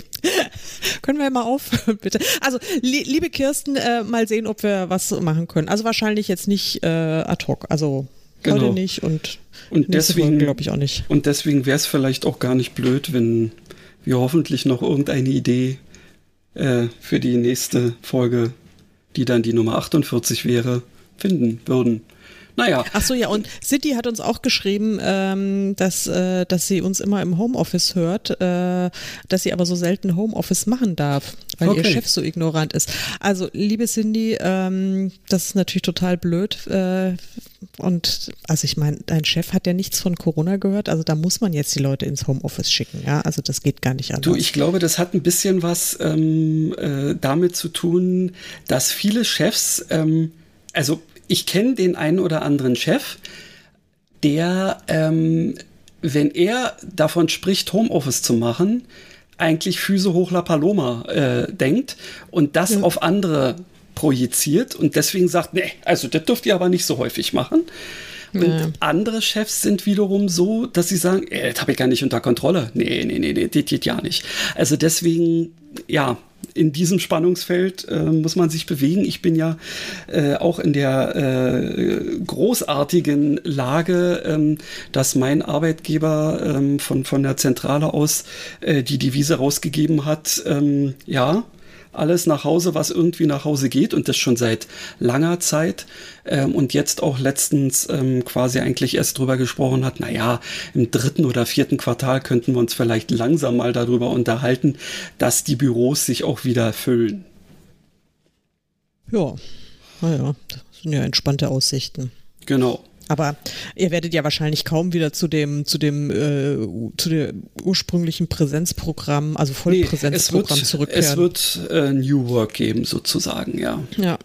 Können wir mal aufhören, bitte? Also, li- liebe Kirsten, äh, mal sehen, ob wir was machen können. Also wahrscheinlich jetzt nicht äh, ad hoc. Also genau. Heute nicht und, und deswegen glaube ich auch nicht. Und deswegen wäre es vielleicht auch gar nicht blöd, wenn wir hoffentlich noch irgendeine Idee äh, für die nächste Folge, die dann die Nummer achtundvierzig wäre, finden würden. Naja. Ach so, ja, und Cindy hat uns auch geschrieben, ähm, dass, äh, dass sie uns immer im Homeoffice hört, äh, dass sie aber so selten Homeoffice machen darf, weil okay. ihr Chef so ignorant ist. Also, liebe Cindy, ähm, das ist natürlich total blöd. Äh, Und also ich meine, dein Chef hat ja nichts von Corona gehört, also da muss man jetzt die Leute ins Homeoffice schicken, ja, also das geht gar nicht anders. Du, ich glaube, das hat ein bisschen was ähm, äh, damit zu tun, dass viele Chefs, ähm, also ich kenne den einen oder anderen Chef, der, ähm, wenn er davon spricht, Homeoffice zu machen, eigentlich Füße hoch La Paloma äh, denkt und das ja. auf andere projiziert und deswegen sagt, nee, also das dürft ihr aber nicht so häufig machen. Und ja. andere Chefs sind wiederum so, dass sie sagen, ey, das habe ich gar nicht unter Kontrolle. Nee, nee, nee, nee, das geht ja nicht. Also deswegen, ja, in diesem Spannungsfeld äh, muss man sich bewegen. Ich bin ja äh, auch in der äh, großartigen Lage, ähm, dass mein Arbeitgeber ähm, von, von der Zentrale aus äh, die Devise rausgegeben hat, ähm, ja, alles nach Hause, was irgendwie nach Hause geht und das schon seit langer Zeit ähm, und jetzt auch letztens ähm, quasi eigentlich erst drüber gesprochen hat, naja, im dritten oder vierten Quartal könnten wir uns vielleicht langsam mal darüber unterhalten, dass die Büros sich auch wieder füllen. Ja, naja, das sind ja entspannte Aussichten. Genau. Aber ihr werdet ja wahrscheinlich kaum wieder zu dem zu dem äh, zu dem ursprünglichen Präsenzprogramm, also Vollpräsenzprogramm nee, zurückkehren. Es wird äh, New Work geben sozusagen, ja. Ja,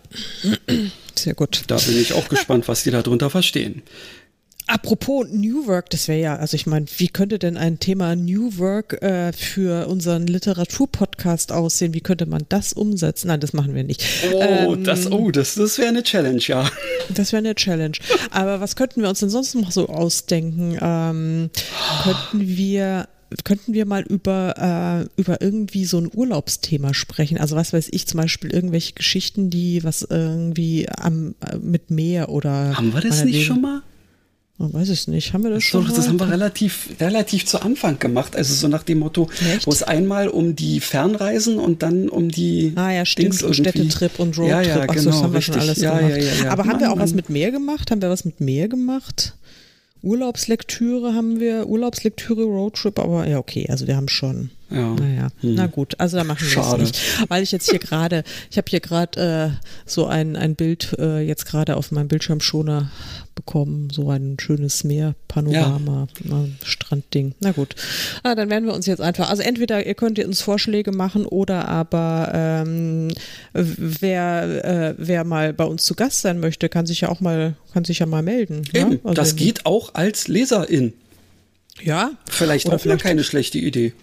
sehr gut. Da bin ich auch gespannt, was die da drunter verstehen. Apropos New Work, das wäre ja, also ich meine, wie könnte denn ein Thema New Work äh, für unseren Literaturpodcast aussehen? Wie könnte man das umsetzen? Nein, das machen wir nicht. Oh, ähm, das, oh, das, das wäre eine Challenge, ja. Das wäre eine Challenge. Aber was könnten wir uns denn sonst noch so ausdenken? Ähm, könnten wir... Könnten wir mal über, äh, über irgendwie so ein Urlaubsthema sprechen? Also was weiß ich, zum Beispiel irgendwelche Geschichten, die was irgendwie am, äh, mit Meer oder... Haben wir das nicht schon mal? Oh, weiß ich nicht. Haben wir das Ach, schon doch, mal? Das haben wir relativ, relativ zu Anfang gemacht. Also so nach dem Motto, wo es einmal um die Fernreisen und dann um die... Ah ja, stimmt. Dings Städtetrip und Roadtrip. Ja, ja, Ach, genau, das haben richtig. wir schon alles ja, gemacht. Ja, ja, ja. Aber Mann, haben wir auch Mann. was mit Meer gemacht? Haben wir was mit Meer gemacht? Urlaubslektüre haben wir, Urlaubslektüre, Roadtrip, aber ja, okay, also wir haben schon. Ja. Naja, hm. na gut, also da machen wir es nicht. Weil ich jetzt hier gerade, ich habe hier gerade äh, so ein, ein Bild äh, jetzt gerade auf meinem Bildschirmschoner bekommen, so ein schönes Meerpanorama, ja. Strandding. Na gut, ah, dann werden wir uns jetzt einfach, also entweder ihr könnt uns Vorschläge machen oder aber ähm, wer, äh, wer mal bei uns zu Gast sein möchte, kann sich ja auch mal, kann sich ja mal melden. Eben, ja? Also das geht auch als Leserin. Ja. Vielleicht oder auch vielleicht keine schlechte Idee.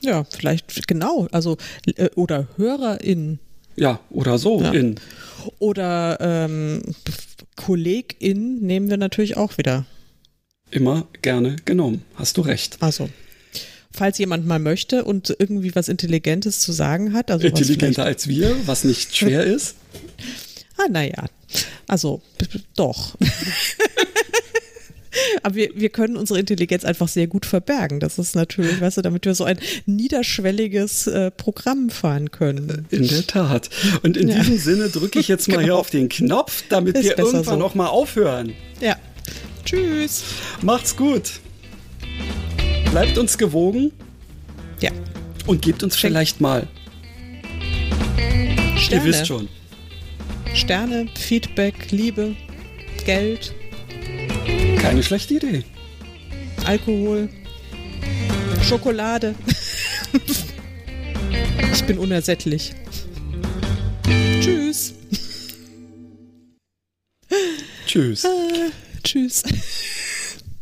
Ja, vielleicht, genau, also äh, oder HörerInnen. Ja, oder so ja. in. Oder ähm, KollegInnen nehmen wir natürlich auch wieder. Immer gerne genommen, hast du recht. Also, falls jemand mal möchte und irgendwie was Intelligentes zu sagen hat. Also Intelligenter als wir, was nicht schwer ist. Ah, naja, also doch. Aber wir, wir können unsere Intelligenz einfach sehr gut verbergen. Das ist natürlich, weißt du, damit wir so ein niederschwelliges äh, Programm fahren können. In der Tat. Und in ja. diesem Sinne drücke ich jetzt mal genau. hier auf den Knopf, damit ist wir irgendwann so. noch mal aufhören. Ja. Tschüss. Macht's gut. Bleibt uns gewogen. Ja. Und gebt uns Schenk. vielleicht mal Sterne. Ihr wisst schon. Sterne, Feedback, Liebe, Geld. Keine schlechte Idee. Alkohol. Schokolade. Ich bin unersättlich. Tschüss. Tschüss. Äh, tschüss.